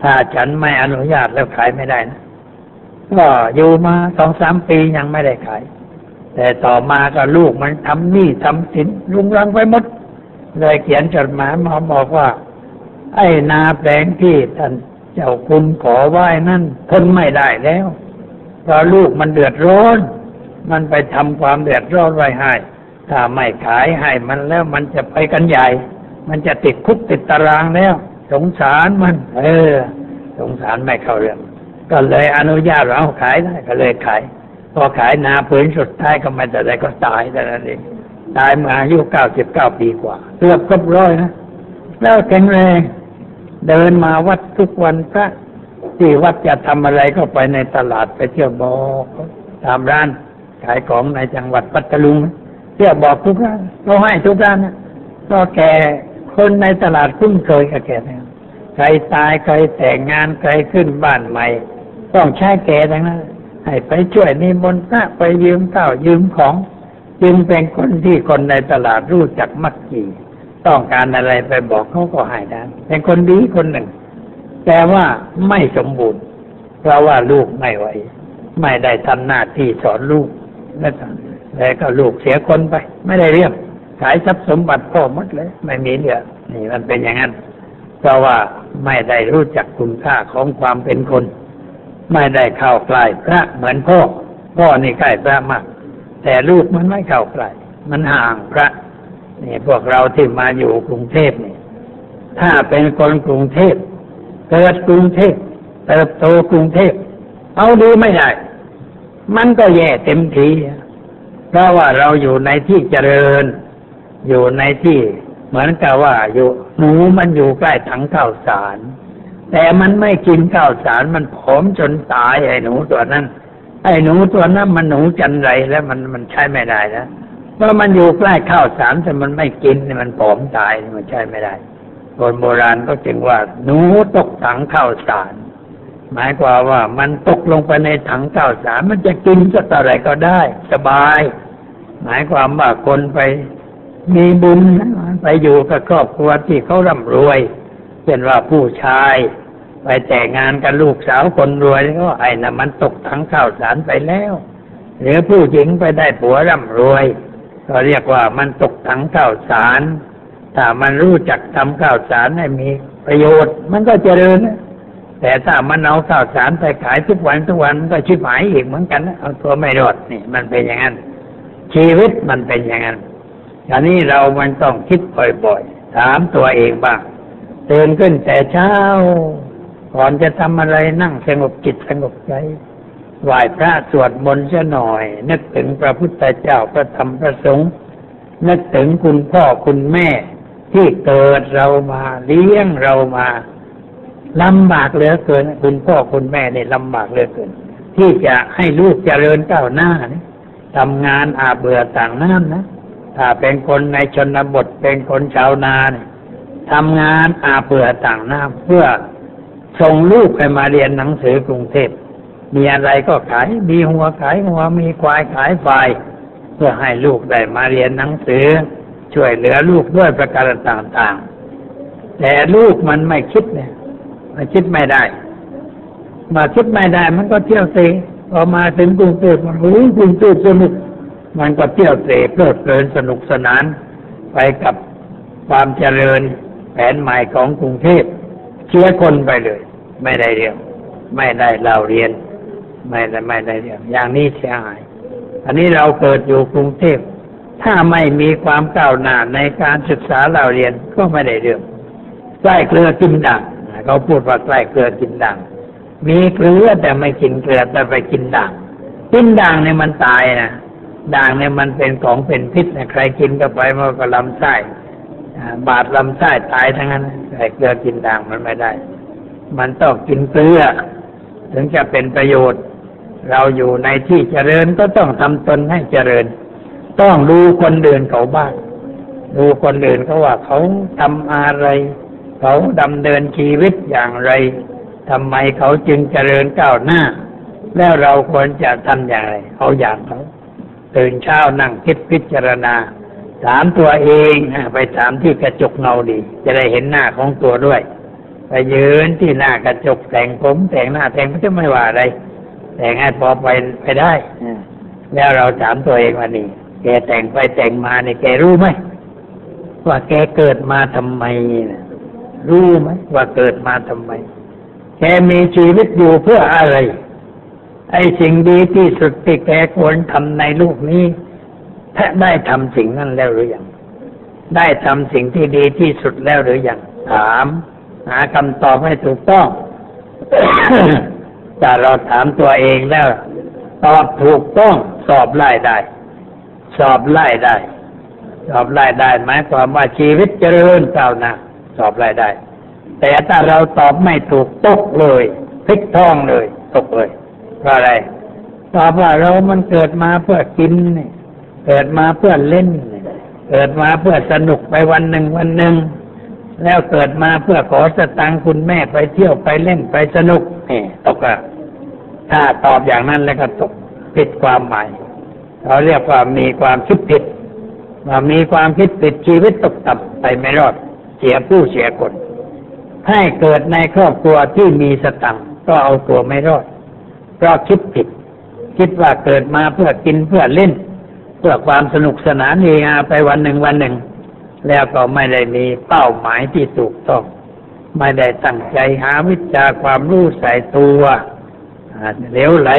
ถ้าฉันไม่อนุญาตแล้วขายไม่ได้นะก็อยู่มาสองสามปียังไม่ได้ขายแต่ต่อมาก็ลูกมันทำหนี้ทำสินรุงรังไปหมดเลยเขียนจดหมายมาบอกว่าไอ้นาแปลงที่ท่านเจ้าคุณขอไว้นั่นทนไม่ได้แล้วพอลูกมันเดือดร้อนมันไปทำความเดือดร้อนไว้ให้ถ้าไม่ขายให้มันแล้วมันจะไปกันใหญ่มันจะติดคุกติดตารางแล้วสงสารมันเออสงสารไม่เข้าเรื่องก็เลยอนุญาตเราขายได้ก็เลยขายพอขายนาผืนสุดท้ายก็ไม่แต่ใดก็ตายแต่นั้นเองตายมาอายุเก้าสิบเก้าปีกว่าเกือบครบร้อยนะแล้วแข็งแรงเดินมาวัดทุกวันพระที่วัดจะทำอะไรก็ไปในตลาดไปเที่ยวบอกตามร้านขายของในจังหวัดพัทลุงเที่ยวบอกทุกร้านก็ให้ทุกร้านนะก็แกคนในตลาดคุ้นเคยกับแกนะใครตายใครแต่งงานใครขึ้นบ้านใหม่ต้องใช้แกทั้งนั้นให้ไปช่วยนิมนต์พระไปยืมข้าวยืมของจึงเป็นคนที่คนในตลาดรู้จักมักจีต้องการอะไรไปบอกเขาก็ให้ได้เป็นคนดีคนหนึ่งแต่ว่าไม่สมบูรณ์เพราะว่าลูกไม่ไหวไม่ได้ทำหน้าที่สอนลูกนั่นแล้วก็ลูกเสียคนไปไม่ได้เรื่องขายทรัพย์สมบัติพ่อหมดเลยไม่มีเหลือนี่มันเป็นอย่างนั้นเพราะว่าไม่ได้รู้จักคุณค่าของความเป็นคนไม่ได้เข้าใกล้พระเหมือนพ่อพ่อนี่ใกล้พระมากแต่ลูกมันไม่เข้าใกล้มันห่างพระนี่พวกเราที่มาอยู่กรุงเทพนี่ถ้าเป็นคนกรุงเทพเกิดกรุงเทพเติบโตกรุงเทพเอาดูไม่ได้มันก็แย่เต็มทีเพราะว่าเราอยู่ในที่เจริญอยู่ในที่เหมือนกับว่าอยู่หนูมันอยู่ใกล้ถังข้าวสารแต่มันไม่กินข้าวสารมันผอมจนตายไอ้หนูตัวนั้นไอ้หนูตัวนั้นมันหนูจันไรแล้วมันมันใช้ไม่ได้นะเพราะมันอยู่ใกล้ข้าวสารแต่มันไม่กินมันผอมตายมันใช้ไม่ได้คนโบราณก็จึงว่าหนูตกถังข้าวสารหมายความว่ามันตกลงไปในถังข้าวสารมันจะกินสักอะไรก็ได้สบายหมายความว่าคนไปมีบุญไปอยู่กับครอบครัวที่เขาร่ำรวยเช่นว่าผู้ชายไปแต่งงานกับลูกสาวคนรวยก็ไอ้น่ะมันตกถังข้าวสารไปแล้วหรือผู้หญิงไปได้ผัวร่ำรวยก็เรียกว่ามันตกถังข้าวสารถ้ามันรู้จักทำข้าวสารให้มีประโยชน์มันก็เจริญแต่ถ้ามันเอาข้าวสารไปขายทุกวันทุกวันมันก็ชิบหายอีกเหมือนกันเอาตัวไม่รอดนี่มันเป็นอย่างนั้นชีวิตมันเป็นอย่างนั้นอันนี้เรามันต้องคิดบ่อยๆ ถามตัวเองบ้างตื่นขึ้นแต่เช้าก่อนจะทำอะไรนั่งสงบจิตสงบใจไหว้พระสวดมนต์ซะหน่อยนึกถึงพระพุทธเจ้าพระธรรมพระสงฆ์นึกถึงคุณพ่อคุณแม่ที่เกิดเรามาเลี้ยงเรามาลำบากเหลือเกินคุณพ่อคุณแม่เนี่ยลำบากเหลือเกินที่จะให้ลูกเจริญก้าวหน้านะทำงานอาเบื่อต่างน้ำนะถ้าเป็นคนในชนบทเป็นคนชาวนาเนี่ยทำงานอาเบื่อต่างน้ำเพื่อส่งลูกไปมาเรียนหนังสือกรุงเทพมีอะไรก็ขายมีหัวขายหัวมีควายขายควายเพื่อให้ลูกได้มาเรียนหนังสือช่วยเหลือลูกด้วยประการต่างๆแต่ลูกมันไม่คิดเนี่ยมันคิดไม่ได้มาคิดไม่ได้มันก็เที่ยวเตะพอมาถึงกรุงเทพมันรู้กรุงเทพสนุกมันก็เที่ยวเตะเพลิดเพลินสนุกสนานไปกับความเจริญแผนใหม่ของกรุงเทพเชื้อคนไปเลยไม่ได้เรียนไม่ได้เราเรียนไม่ได้ไม่ได้เรียนอย่างนี้เสียหายอันนี้เราเกิดอยู่กรุงเทพถ้าไม่มีความก้าวหน้าในการศึกษาเราเรียนก็ไม่ได้เรื่องใกล้เกลือกินด่างเขาพูดว่าใกล้เกลือกินด่างมีเกลือแต่ไม่กินเกลือแต่ไปกินด่างกินด่างเนี่ยมันตายนะด่างเนี่ยมันเป็นของเป็นพิษนะใครกินก็ไปมันก็ลำไส้บาดลำไส้ตายทั้งนั้นใกล้เกลือกินด่างมันไม่ได้มันต้องกินเกลือถึงจะเป็นประโยชน์เราอยู่ในที่เจริญก็ต้องทำตนให้เจริญต้องดูคนเดินเขาบ้างดูคนเดินเขาว่าเขาทำอะไรเขาดำเนินชีวิตอย่างไรทำไมเขาจึงเจริญก้าวหน้าแล้วเราควรจะทำอย่างไรเอาอย่างเขาตื่นเช้านั่งคิดพิจารณาถามตัวเองไปถามที่กระจกเงาดีจะได้เห็นหน้าของตัวด้วยไปยืนที่หน้ากระจกแต่งผมแต่งหน้าแต่งไม่ต้องไม่ว่าอะไรแต่งให้พอไปไปได้แล้วเราถามตัวเองว่านี่แกแต่งไปแต่งมาเนี่ยแกรู้ไหมว่าแกเกิดมาทำไมนะรู้ไหมว่าเกิดมาทำไมแกมีชีวิตอยู่เพื่ออะไรไอ้สิ่งดีที่สุดที่แกควรทำในโลกนี้ถ้าได้ทำสิ่งนั้นแล้วหรือยังได้ทำสิ่งที่ดีที่สุดแล้วหรือยังถามหาคำตอบให้ถูกต้อง แต่เราถามตัวเองแล้วตอบถูกต้องสอบไล่ได้สอบไล่ได้สอบไล่ได้หมายความว่าชีวิตเจริญก้าวหน้าสอบไล่ได้แต่ถ้าเราตอบไม่ถูกตกเลยพลิกท้องเลยตกเลยเพราะอะไรตอบว่าเรามันเกิดมาเพื่อกินเกิดมาเพื่อเล่นเกิดมาเพื่อสนุกไปวันหนึ่งวันหนึ่งแล้วเกิดมาเพื่อขอสตังค์คุณแม่ไปเที่ยวไปเล่นไปสนุกนี่ตกอ่ะถ้าตอบอย่างนั้นแล้วก็ตกผิดความหมายเราเรียกว่ามีความคิดผิดว่ามีความคิดผิดชีวิตตกต่ำไปไม่รอดเสียผู้เสียคนให้เกิดในครอบครัวที่มีสตังก็เอาตัวไม่รอดเพราะคิดผิดคิดว่าเกิดมาเพื่อกินเพื่อเล่นเพื่อความสนุกสนานเฮฮาไปวันหนึ่งวันหนึ่งแล้วก็ไม่ได้มีเป้าหมายที่ถูกต้องไม่ได้ตั้งใจหาวิชาความรู้ใส่ตัวเหลวไหล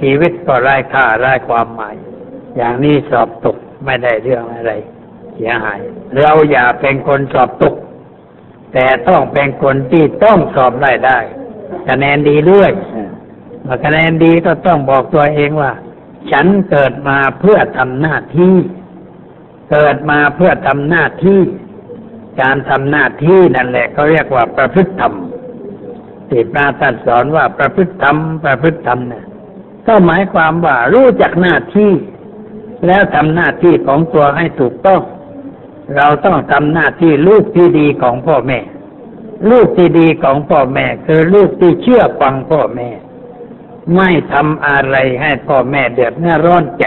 ชีวิตก็ไร้ค่าไร้ความหมายอย่างนี้สอบตกไม่ได้เรื่องอะไรเสียหายเราอย่าเป็นคนสอบตกแต่ต้องเป็นคนที่ต้องสอบได้ได้คะแนนดีด้วยเมื่อคะแนนดีก็ต้องบอกตัวเองว่าฉันเกิดมาเพื่อทำหน้าที่เกิดมาเพื่อทำหน้าที่การทำหน้าที่นั่นแหละเขาเรียกว่าประพฤติธรรมที่พระท่านสอนว่าประพฤติธรรมประพฤติธรรมเนี่ยก็หมายความว่ารู้จักหน้าที่แล้วทำหน้าที่ของตัวให้ถูกต้องเราต้องทำหน้าที่ลูกที่ดีของพ่อแม่ลูกที่ดีของพ่อแม่คือลูกที่เชื่อฟังพ่อแม่ไม่ทำอะไรให้พ่อแม่เดือดเนื้อร้อนใจ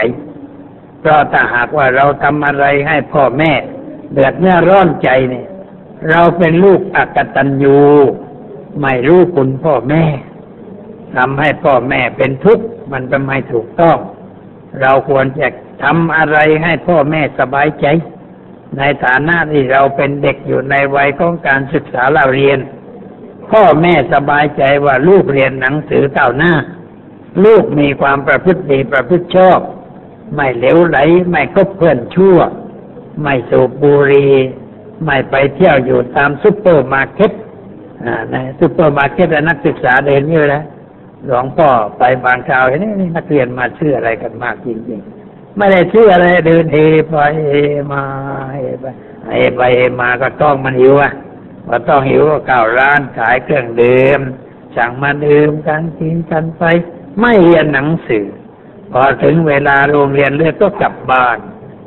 เพราะถ้าหากว่าเราทำอะไรให้พ่อแม่เดือดเนื้อร้อนใจเนี่ยเราเป็นลูกอกตัญญูไม่รู้คุณพ่อแม่ทำให้พ่อแม่เป็นทุกข์มันเป็นไม่ถูกต้องเราควรจะทำอะไรให้พ่อแม่สบายใจในฐานะที่เราเป็นเด็กอยู่ในวัยของการศึกษาเราเรียนพ่อแม่สบายใจว่าลูกเรียนหนังสือก้าวหน้าลูกมีความประพฤติดีประพฤติชอบไม่เหลวไหลไม่คบเพื่อนชั่วไม่สูบบุหรี่ ไม่ไปเที่ยวอยู่ตามซุปเปอร์มาร์เก็ตในซุปเปอร์มาร์เก็ตและนักศึกษาเดินเยอะแล้วหลวงพ่อไปบางคราวเห็นนี่นักเรียนมาชื่ออะไรกันมากจริงๆไม่ได้ชื่ออะไรเดินเฮไปเฮมาเฮไปเฮไปเฮมาก็ต้องมันหิวอ่ะก็ต้องหิวก็เก่าร้านขายเครื่องดื่มสั่งมาดื่มกันกินกันไปไม่เรียนหนังสือพอถึงเวลาโรงเรียนเลิกก็กลับบ้าน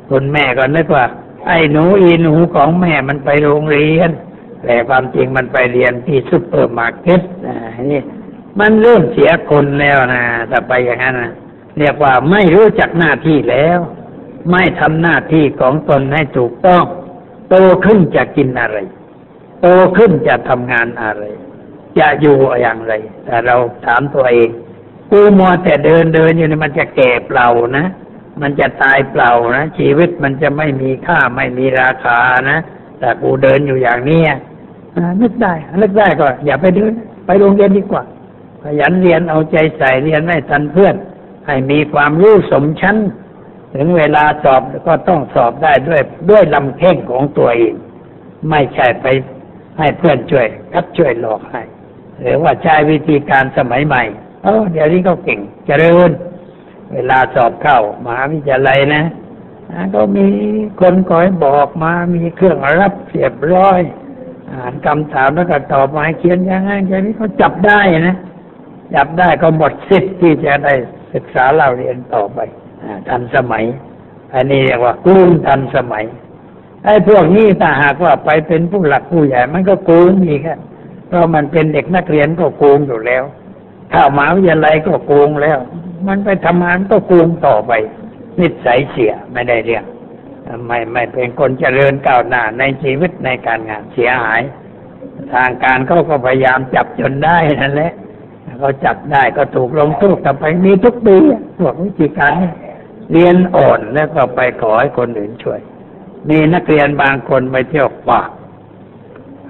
คุณแม่ก็นึกว่าไอ้หนูอีหนูของแม่มันไปโรงเรียนแต่ความจริงมันไปเรียนที่ซุปเปอร์มาร์เก็ตนะนี่มันเริ่มเสียคนแล้วนะแต่ไปอย่างนั้นนะเรียกว่าไม่รู้จักหน้าที่แล้วไม่ทำหน้าที่ของตนให้ถูกต้องโตขึ้นจะกินอะไรโตขึ้นจะทำงานอะไรจะอยู่อย่างไรแต่เราถามตัวเองกูมัวแต่เดินเดินอยู่นี่มันจะแก่เปล่านะมันจะตายเปล่านะชีวิตมันจะไม่มีค่าไม่มีราคานะแต่กูเดินอยู่อย่างนี้นึกได้นึกได้ก็อย่าไปเดินไปโรงเรียนดีกว่าขยันเรียนเอาใจใส่เรียนให้ทันเพื่อนให้มีความรู้สมชั้นถึงเวลาสอบก็ต้องสอบได้ด้วยด้วยลำแข้งของตัวเองไม่ใช่ไปให้เพื่อนช่วยครับช่วยหลอกให้หรือว่าใช้วิธีการสมัยใหม่เออเดี๋ยวนี้เขาเก่งเจริญเวลาสอบเข้ามหาวิทยาลัยนะก็มีคนคอยบอกมามีเครื่องรับเสียบร้อยอ่านคำถามแล้วก็ตอบมาให้เขียนยังไงเดี๋ยวนี้เขาจับได้นะจับได้ก็หมดสิทธิ์ที่จะได้ศึกษาเล่าเรียนต่อไปทันสมัยอันนี้เรียกว่ากลุ่มทันสมัยไอ้พวกนี้ถ้าหากว่าไปเป็นผู้หลักผู้ใหญ่มันก็โกงอีกครับเพราะมันเป็นเด็กนักเรียนก็โกงอยู่แล้วเข้ามหาวิทยาลัยก็โกงแล้วมันไปทำงานก็โกงต่อไปนิสัยเสียไม่ได้เรื่องไม่ไม่เป็นคนเจริญก้าวหน้าในชีวิตในการงานเสียหายทางการเขาก็พยายามจับจนได้นั่นแหละเขาจับได้ก็ถูกลงโทษต่อไปมีทุกปีพวกวิธีการเรียนอ่อนแล้วก็ไปขอให้คนอื่นช่วยมีนักเรียนบางคนไปเที่ยวฝาก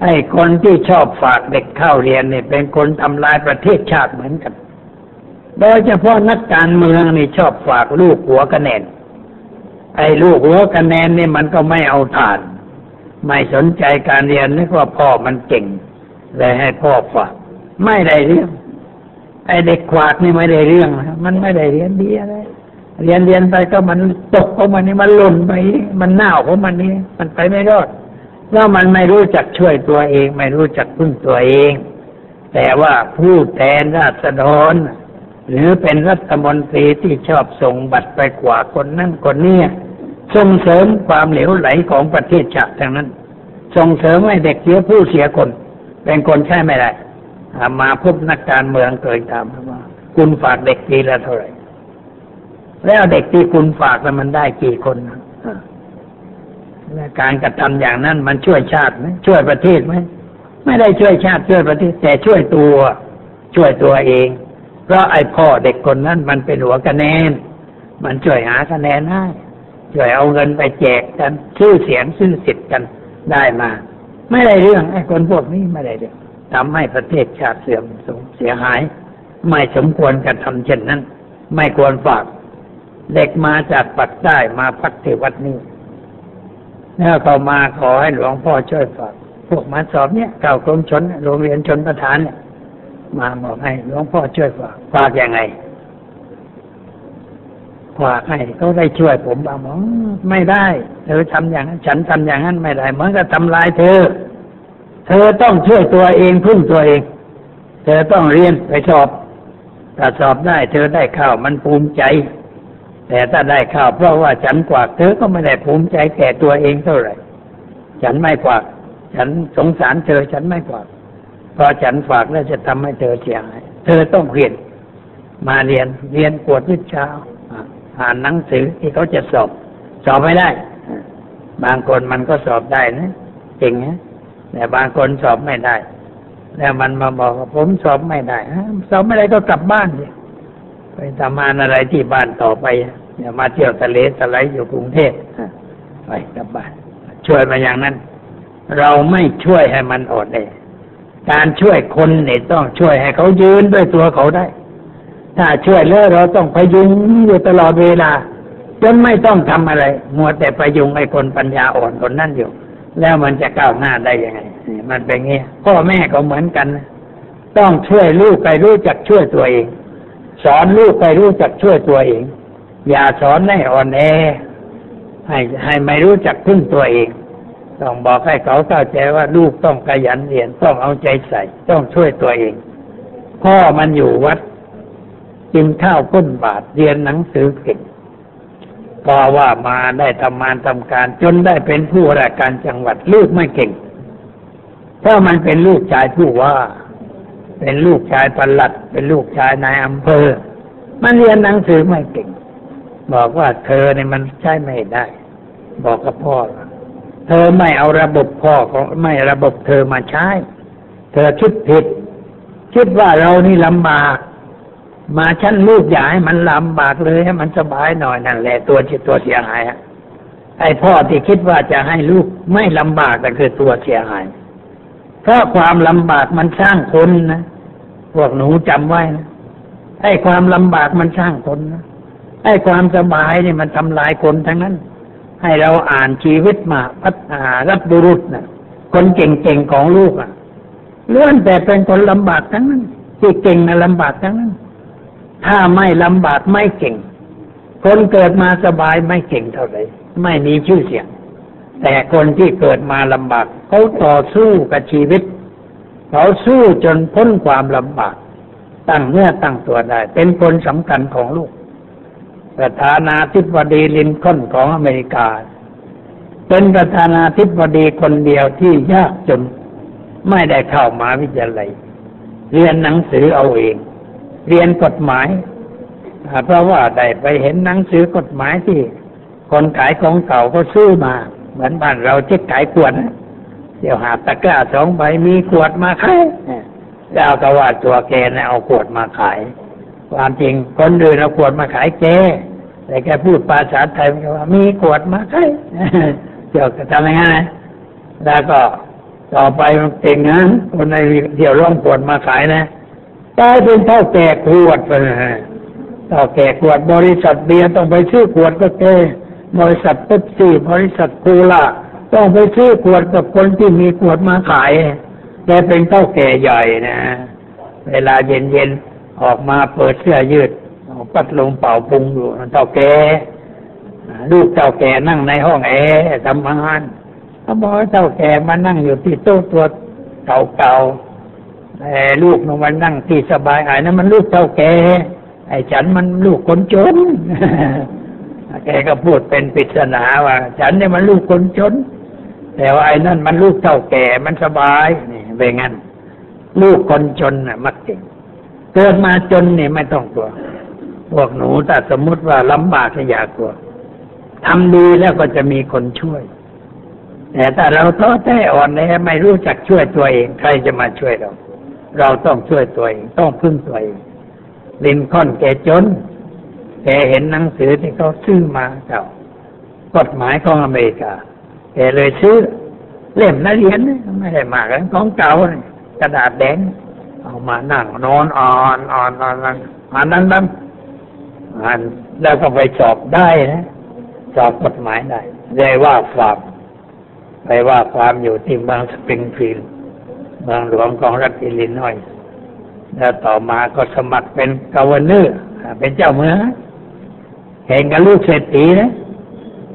ไอ้คนที่ชอบฝากเด็กเข้าเรียนเนี่ยเป็นคนทำลายประเทศชาติเหมือนกันโดยเฉพาะนักการเมืองนี่ชอบฝากลูกหัวคะแนนไอ้ลูกหัวคะแนนนี่มันก็ไม่เอาฐานไม่สนใจการเรียนนึกว่าพ่อมันเก่งเลยให้พ่อฝากไม่ได้เรื่องไอ้เด็กฝากนี่ไม่ได้เรื่องนะมันไม่ได้เรียนดีอะไรเรียนเรียนไปก็มันตกของมันนี่มันหล่นไปมันเน่าของมันนี่มันไปไม่รอดแล้วมันไม่รู้จักช่วยตัวเองไม่รู้จักพึ่งตัวเองแต่ว่าผู้แทนราษฎรหรือเป็นรัฐมนตรีที่ชอบส่งบัตรไปกว่าคนนั่นคนนี้ส่งเสริมความเหลวไหลของประเทศชาติทั้งนั้นส่งเสริมให้เด็กเสียผู้เสียคนเป็นคนใช่ไม่ได้มาพบนักการเมืองเคยถามว่าคุณฝากเด็กปีละเท่าไหร่แล้วเด็กที่คุณฝากแล้วมันได้กี่คนการกระทำอย่างนั้นมันช่วยชาติไหมช่วยประเทศไหมไม่ได้ช่วยชาติช่วยประเทศแต่ช่วยตัวช่วยตัวเองเพราะไอ้พ่อเด็กคนนั้นมันเป็นหัวคะแนนมันช่วยหาคะแนนให้ช่วยเอาเงินไปแจกกันชื่อเสียงชื่อสิทธิ์กันได้มาไม่ได้เรื่องไอ้คนพวกนี้ไม่ได้เรื่องทำให้ประเทศชาติเสื่อมเสียหายไม่สมควรกระทำเช่นนั้นไม่ควรฝากเด็กมาจากปักใต้มาพักที่วัดนี้แล้วเขามาขอให้หลวงพ่อช่วยฝากพวกมาสอบเนี่ยเก่ากรมชนโรงเรียนชนประธานเนี่ยมาบอกให้หลวงพ่อช่วยฝากฝากยังไงฝากให้เขาได้ช่วยผมบ้างมั้งไม่ได้เธอทำอย่างนั้นฉันทำอย่างนั้นไม่ได้เหมือนกับทำลายเธอเธอต้องช่วยตัวเองพึ่งตัวเองเธอต้องเรียนไปสอบถ้าสอบได้เธอได้ข้าวมันภูมิใจแต่ถ้าได้ข้าวเพราะว่าฉันกวาดเธอก็ไม่ได้ภูมิใจแก่ตัวเองเท่าไหร่ฉันไม่กวาดฉันสงสารเธอฉันไม่กวาดเพราะฉันฝากแล้วจะทำให้เธอเสียหายเธอต้องเรียนมาเรียนเรียนกวดวิชาอ่านหนังสือที่เขาจะสอบสอบไม่ได้บางคนมันก็สอบได้นะเก่งนะแต่บางคนสอบไม่ได้แล้วมันมาบอกว่าผมสอบไม่ได้สอบไม่ได้ก็กลับบ้านไปทำงานอะไรที่บ้านต่อไปอย่ามาเที่ยวทะเลสไลด์อยู่กรุงเทพไปกลับบ้านช่วยมาอย่างนั้นเราไม่ช่วยให้มันอดเลยการช่วยคนเนี่ยต้องช่วยให้เขายืนด้วยตัวเขาได้ถ้าช่วยแล้วเราต้องพยุงอยู่ตลอดเวลาจนไม่ต้องทำอะไรมัวแต่พยุงไอ้คนปัญญาอ่อนคนนั่นอยู่ แล้วมันจะก้าวหน้าได้ยังไงมันเป็นเงี้ยพ่อแม่ก็เหมือนกันต้องช่วยลูกไปรู้จักช่วยตัวเองสอนลูกไปรู้จักช่วยตัวเองอย่าสอนให้อ่อนแอให้ให้ไม่รู้จักพึ่งตัวเองต้องบอกให้เขาเข้าใจว่าลูกต้องขยันเรียนต้องเอาใจใส่ต้องช่วยตัวเองพ่อมันอยู่วัดกินข้าวก้นบาทเรียนหนังสือเก่งพอว่ามาได้ทำงานทำการจนได้เป็นผู้ราชการจังหวัดลูกไม่เก่งเพราะมันเป็นลูกชายผู้ว่าเป็นลูกชายปลัดเป็นลูกชายนายอำเภอมันเรียนหนังสือไม่เก่งบอกว่าเธอเนี่ยมันใช้ไม่ได้บอกกับพ่อเธอไม่เอาระบบพ่อของไม่ระบบเธอมาใช้เธอคิดผิดคิดว่าเรานี่ลำบากมาชั้นลูกอย่าให้มันลำบากเลยให้มันสบายหน่อยนั่นแหละตัวจิตตัวเสียหายไอ้พ่อที่คิดว่าจะให้ลูกไม่ลำบากแต่คือตัวเสียหายเพราะความลำบากมันสร้างคนนะพวกหนูจำไว้นะไอ้ความลำบากมันสร้างคนนะไอ้ความสบายเนี่ยมันทำลายคนทั้งนั้นให้เราอ่านชีวิตมาพัฒนารัฐบุรุษนะคนเก่งๆของลูกอ่ะล้วนแต่เป็นคนลำบากทั้งนั้นที่เก่งนะลำบากทั้งนั้นถ้าไม่ลำบากไม่เก่งคนเกิดมาสบายไม่เก่งเท่าไหร่ไม่มีชื่อเสียงแต่คนที่เกิดมาลำบากเขาต่อสู้กับชีวิตเขาสู้จนพ้นความลำบากตั้งเนื้อตั้งตัวได้เป็นคนสำคัญของลูกประธานาธิบดีลินคอล์นของอเมริกาเป็นประธานาธิบดีคนเดียวที่ยากจนไม่ได้เข้ามหาวิทยาลัยเรียนหนังสือเอาเองเรียนกฎหมายเพราะว่าได้ไปเห็นหนังสือกฎหมายที่คนขายของเก่าก็ซื้อมาเหมือนบ้านเราเจ๊ขายขวดเดี๋ยวหาตะกร้าสองใบมีขวดมาขายแล้วก็ว่าตัวแกนะเอาขวดมาขายความจริงคนอื่นเอาขวดมาขายแกแต่แกพูดภาษาไทยว่ามีขวดมาขายเดี๋ยวจะทำยังไงนะแล้วก็ต่อไปมันเก่งนะคนในเดี๋ยวร่องขวดมาขายนะกลายเป็นเท่าแก่ขวดไปนะฮะเท่าแก่ขวดบริษัทเบียร์ต้องไปซื้อขวดก็แกบริษัทเป๊ปซี่บริษัทโคลาต้องไปซื้อขวดกับคนที่มีขวดมาขายแกเป็นเท่าแก่ใหญ่นะเวลาเย็นๆออกมาเปิดเสื้อยืดปัดลมเป่าปุงอยู่เท่าแก่ลูกเท่าแก่นั่งในห้องแอร์ทำงานเขาบอกเท่าแก่มานั่งอยู่ที่โต๊ะตัวเก่าๆไอ้ลูกน้องมันนั่งที่สบายไอ้นั้นมันลูกเจ้าแกไอ้ฉันมันลูกคนจนแกก็พูดเป็นปริศนาว่าฉันเนี่ยมันลูกคนจนแต่ว่าไอ้นั่นมันลูกเจ้าแก่มันสบายนี่เป็นงั้นลูกคนจนน่ะมักเก่งเกิดมาจนเนี่ยไม่ต้องกลัวพวกหนูถ้าสมมุติว่าลำบากอย่ากลัวทำดีแล้วก็จะมีคนช่วยแต่ถ้าเราท้อแท้อ่อนแอไม่รู้จักช่วยตัวเองใครจะมาช่วยเราเราต้องช่วยตัวเองต้องพึ่งตัวเองลินคอล์นแกจนแกเห็นหนังสือที่เขาซื้อมาเก่ากฎหมายของอเมริกาแกเลยซื้อเล่มนักเรียนไม่ได้มากนะของเก่ากระดาษแดงเอามานั่งนอนอ่อนอ่อนอ่อนอ่านนั้นนั้นอ่านแล้วก็ไปสอบได้นะสอบกฎหมายได้ได้ว่าความไปว่าความอยู่ที่เมืองสปริงฟิลด์เมืองหลวงของรัฐอิลลินอยส์แล้วต่อมาก็สมัครเป็นกัวเวอร์เนอร์เป็นเจ้าเมืองแข่งกับลูกเศรษฐีนะ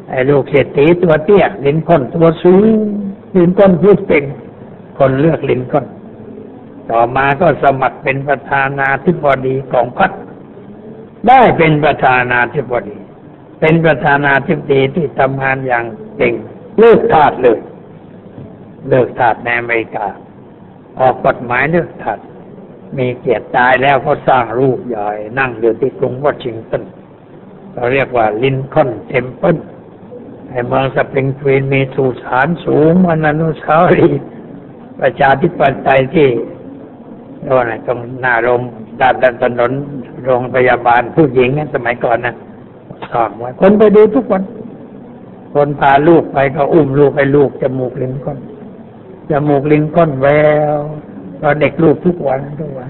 ไอ้ลูกเศรษฐีตัวเตี้ยลินคอล์นตัวสูงลินคอล์นพูดเก่งคนเลือกลินคอล์นต่อมาก็สมัครเป็นประธานาธิบดีของพรรคได้เป็นประธานาธิบดีเป็นประธานาธิบดีที่ทำงานอย่างเก่งเลิกทาสเลยเลิกทาสในอเมริกาออกกฎหมายเลือกถัดมีเกียรติตายแล้วก็สร้างรูปใหญ่นั่งอยู่ที่กรุงวอชิงตันเราเรียกว่าลินคอล์นเทมเพิลในเมืองสปริงฟิลด์มีสุสานสูงเหมือนอนุสาวรีย์ประชาธิปไตยที่โน่นน่ะตรงหน้าโรงด้านถนนโรงพยาบาลผู้หญิงสมัยก่อนนะสร้างไว้คนไปดูทุกวันคนพาลูกไปก็อุ้มลูกให้ลูกจมูกลินคอล์นจมูกลินคอล์นแววเราเด็กลูกทุกวันทุกวัน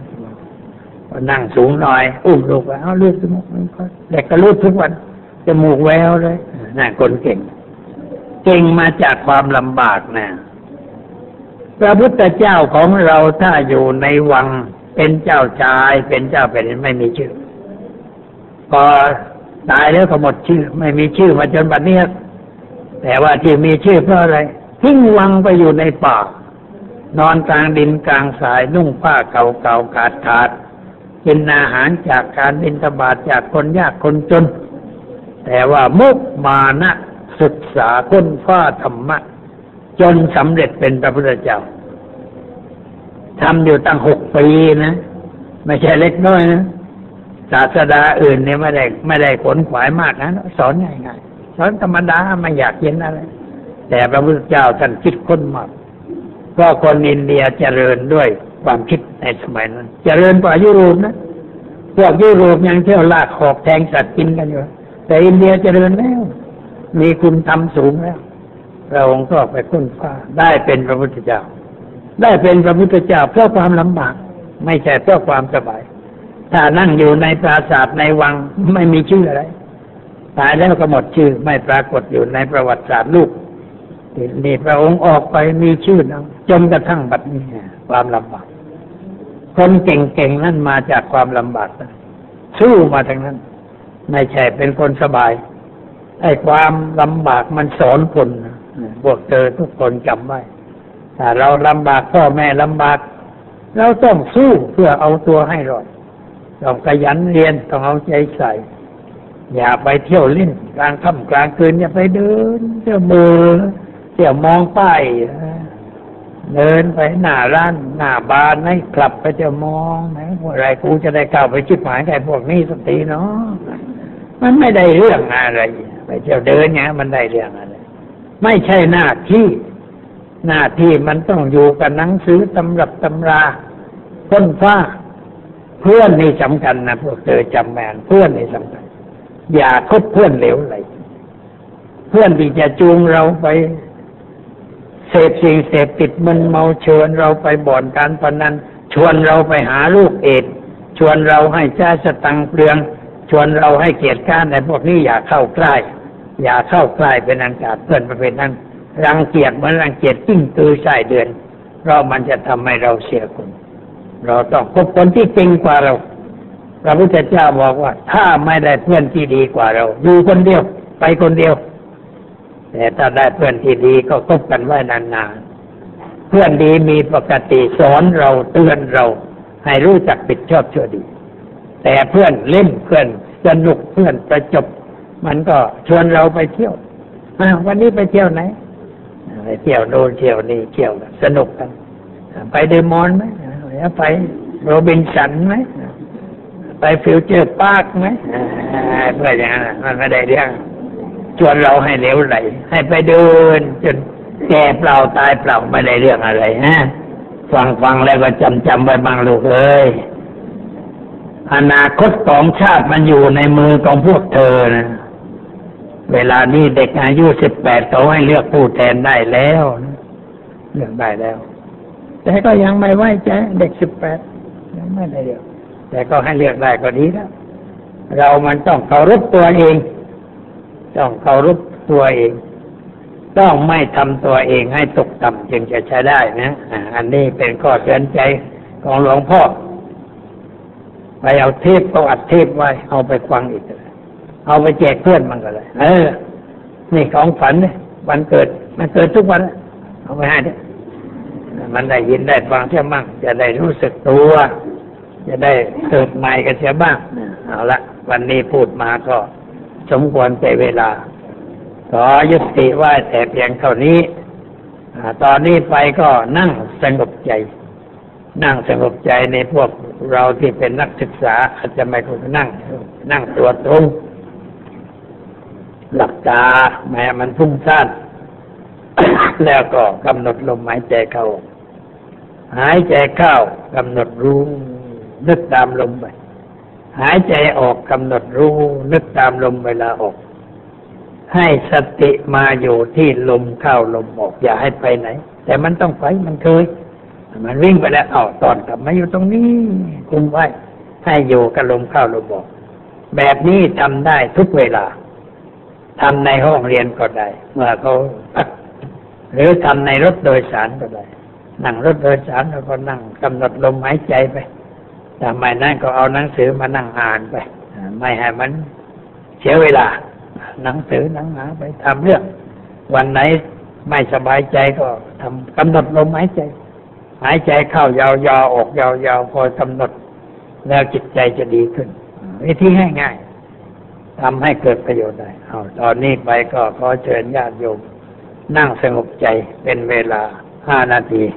นั่งสูงหน่อยอุ้มลูกแล้วลูกจมูกลินคอล์นเด็กก็ลูกทุกวันจมูกแววเลยน่าคนเก่ง เก่งมาจากความลำบากนะพระพุทธเจ้าของเราถ้าอยู่ในวังเป็นเจ้าชายเป็นเจ้าเป็นไม่มีชื่อพอตายแล้วก็หมดชื่อไม่มีชื่อมาจนบัดนี้แต่ว่าที่มีชื่อเพราะอะไรทิ้งวังไปอยู่ในป่านอนกลางดินกลางทรายนุ่งผ้าเก่าๆขาดขาดกินอาหารจากการบิณฑบาตจากคนยากคนจนแต่ว่ามุมานะศึกษาค้นคว้าธรรมะจนสำเร็จเป็นพระพุทธเจ้าทำอยู่ตั้งหกปีนะไม่ใช่เล็กน้อยนะศาสดาอื่นเนี่ยไม่ได้ไม่ได้ขนขวายมากนะสอนง่ายๆสอนธรรมดาไม่อยากเย็นอะไรแต่พระพุทธเจ้าท่านคิดค้นมากก็คนอินเดียเจริญด้วยความคิดในสมัยนั้นเจริญกว่ายุโรปนะพวกยุโรปยังเที่ยวลากหอกแทงสัตว์กินกันอยู่แต่อินเดียเจริญแล้วมีคุณธรรมสูงแล้วพระองค์ก็ไปค้นคว้าได้เป็นพระพุทธเจ้าได้เป็นพระพุทธเจ้าเพราะความลำบากไม่ใช่เพราะความสบายถ้านั่งอยู่ในปราสาทในวังไม่มีชื่ออะไรตายแล้วก็หมดชื่อไม่ปรากฏอยู่ในประวัติศาสตร์ลูกนี่พระองค์ออกไปมีชื่อนะจนกระทั่งบัดนี้ความลำบากคนเก่งๆนั่นมาจากความลำบากนะสู้มาทั้งนั้นไม่ใช่เป็นคนสบายไอ้ความลำบากมันสอนคนนะพวกเธอทุกคนจำไว้ถ้าเราลำบากพ่อแม่ลำบากเราต้องสู้เพื่อเอาตัวให้รอดต้องขยันเรียนต้องเอาใจใส่อย่าไปเที่ยวเล่นกลางค่ำกลางคืนอย่าไปเดินเที่ยวมือเที่ยวมองป้ายเดินไปหน้าร้านหน้าบาร์ให้กลับไปเที่ยวมองนะว่าอะไรกูจะได้เข้าไปชิบหายใครพวกนี้สักทีเนาะมันไม่ได้เรื่องอะไรไปเที่ยวเดินเนี่ยมันได้เรื่องอะไรไม่ใช่หน้าที่หน้าที่มันต้องอยู่กับหนังสือตำรับตำราค้นคว้าเพื่อนนี่สำคัญนะพวกเธอจำแม่นเพื่อนนี่สำคัญอย่าคบเพื่อนเหลวไหลเพื่อนที่จะจูงเราไปเสพสิ่งเสพติดมันเมาชวนเราไปบ่อนการพนันชวนเราไปหาลูกเอดชวนเราให้จ่ายสตังค์เปลืองชวนเราให้เกียรติการในพวกนี้อย่าเข้าใกล้อย่าเข้าใกล้เป็นอันตรายเพื่อนประเภทนั้นรังเกียจเหมือนรังเกียจจิ้งตือใส่เดือนเพราะมันจะทำให้เราเสียคุณเราต้องคบคนที่เก่งกว่าเราพระพุทธเจ้าบอกว่าถ้าไม่ได้เพื่อนที่ดีกว่าเราอยู่คนเดียวไปคนเดียวแต่ถ้าได้เพื่อนที่ดีก็คบกันไว้นานๆเพื่อนดีมีปกติสอนเราเตือนเราให้รู้จักผิดชอบชั่วดีแต่เพื่อนเล่นเพื่อนสนุกเพื่อนประจบมันก็ชวนเราไปเที่ยววันนี้ไปเที่ยวไหนไปเที่ยวโน่นเที่ยวนี่เที่ยวสนุกกันไปเดมอนไหมไปโรบินสันไหมไปฟิวเจอร์พาร์คไหมเพื่อนอย่างนั้นมันไม่ได้เรื่องชวนเราให้เหลวไหลให้ไปเดินจนแก่เปล่าตายเปล่าไม่ได้เรื่องอะไรฮะฟังฟังแล้วก็จำจำไว้บ้างลูกเอ้ยอนาคตของชาติมันอยู่ในมือของพวกเธอนะเวลานี้เด็กอายุสิบแปดเขาให้เลือกผู้แทนได้แล้วนะเลือกได้แล้วแต่ก็ยังไม่ไว้ใจเด็กสิบแปดยังไม่ได้เลือกแต่ก็ให้เลือกได้ก็ดีแล้วเรามันต้องเคารพตัวเองต้องเคารพตัวเองต้องไม่ทำตัวเองให้ตกต่ำจึงจะใช้ได้นะอันนี้เป็นข้อเตือนใจของหลวงพ่อไปเอาเทปเอาอัดเทปไว้เอาไปฟังอีกเอาไปแจกเพื่อนมันก็เลยเออนี่ของฝันเนี่ยวันเกิดมันเกิดทุกวันเอาไปให้เนี่ยมันได้ยินได้ฟังเสียบ้างจะได้รู้สึกตัวจะได้เกิดใหม่กันเสียบ้างเอาละวันนี้พูดมาก็สมควรแก่เวลาขอยุติไว้แต่เพียงเท่านี้ตอนนี้ไปก็นั่งสงบใจนั่งสงบใจในพวกเราที่เป็นนักศึกษาอาจจะไม่ควรนั่งนั่งตัวตรงหลับตาแม้มันฟุ้งซ่าน แล้วก็กำหนดลมหายใจเข้าหายใจเข้ากำหนดรู้นึกตามลมไปหายใจออกกำหนดรู้นึกตามลมเวลาออกให้สติมาอยู่ที่ลมเข้าลมออกอย่าให้ไปไหนแต่มันต้องไปมันเคยมันวิ่งไปแล้วอ้าวตอนกลับมาอยู่ตรงนี้คุมไว้ให้อยู่กับลมเข้าลมออกแบบนี้ทำได้ทุกเวลา ทำในห้องเรียนก็ได้เมื่อเขาหรือทำในรถโดยสารก็ได้นั่งรถโดยสารแล้วก็นั่งกำหนดลมหายใจไปทำไมนั่นก็เอาหนังสือมานั่งอ่านไปไม่ให้มันเสียเวลาหนังสือหนังหาไปทำเรื่องวันไหนไม่สบายใจก็ทำกำหนดลมหายใจหายใจเข้ายาวๆออกยาวๆพอกำหนดแล้วจิตใจจะดีขึ้นวิธีง่ายๆทำให้เกิดประโยชน์ได้เอาตอนนี้ไปก็ขอเชิญญาติโยมนั่งสงบใจเป็นเวลาห้านาที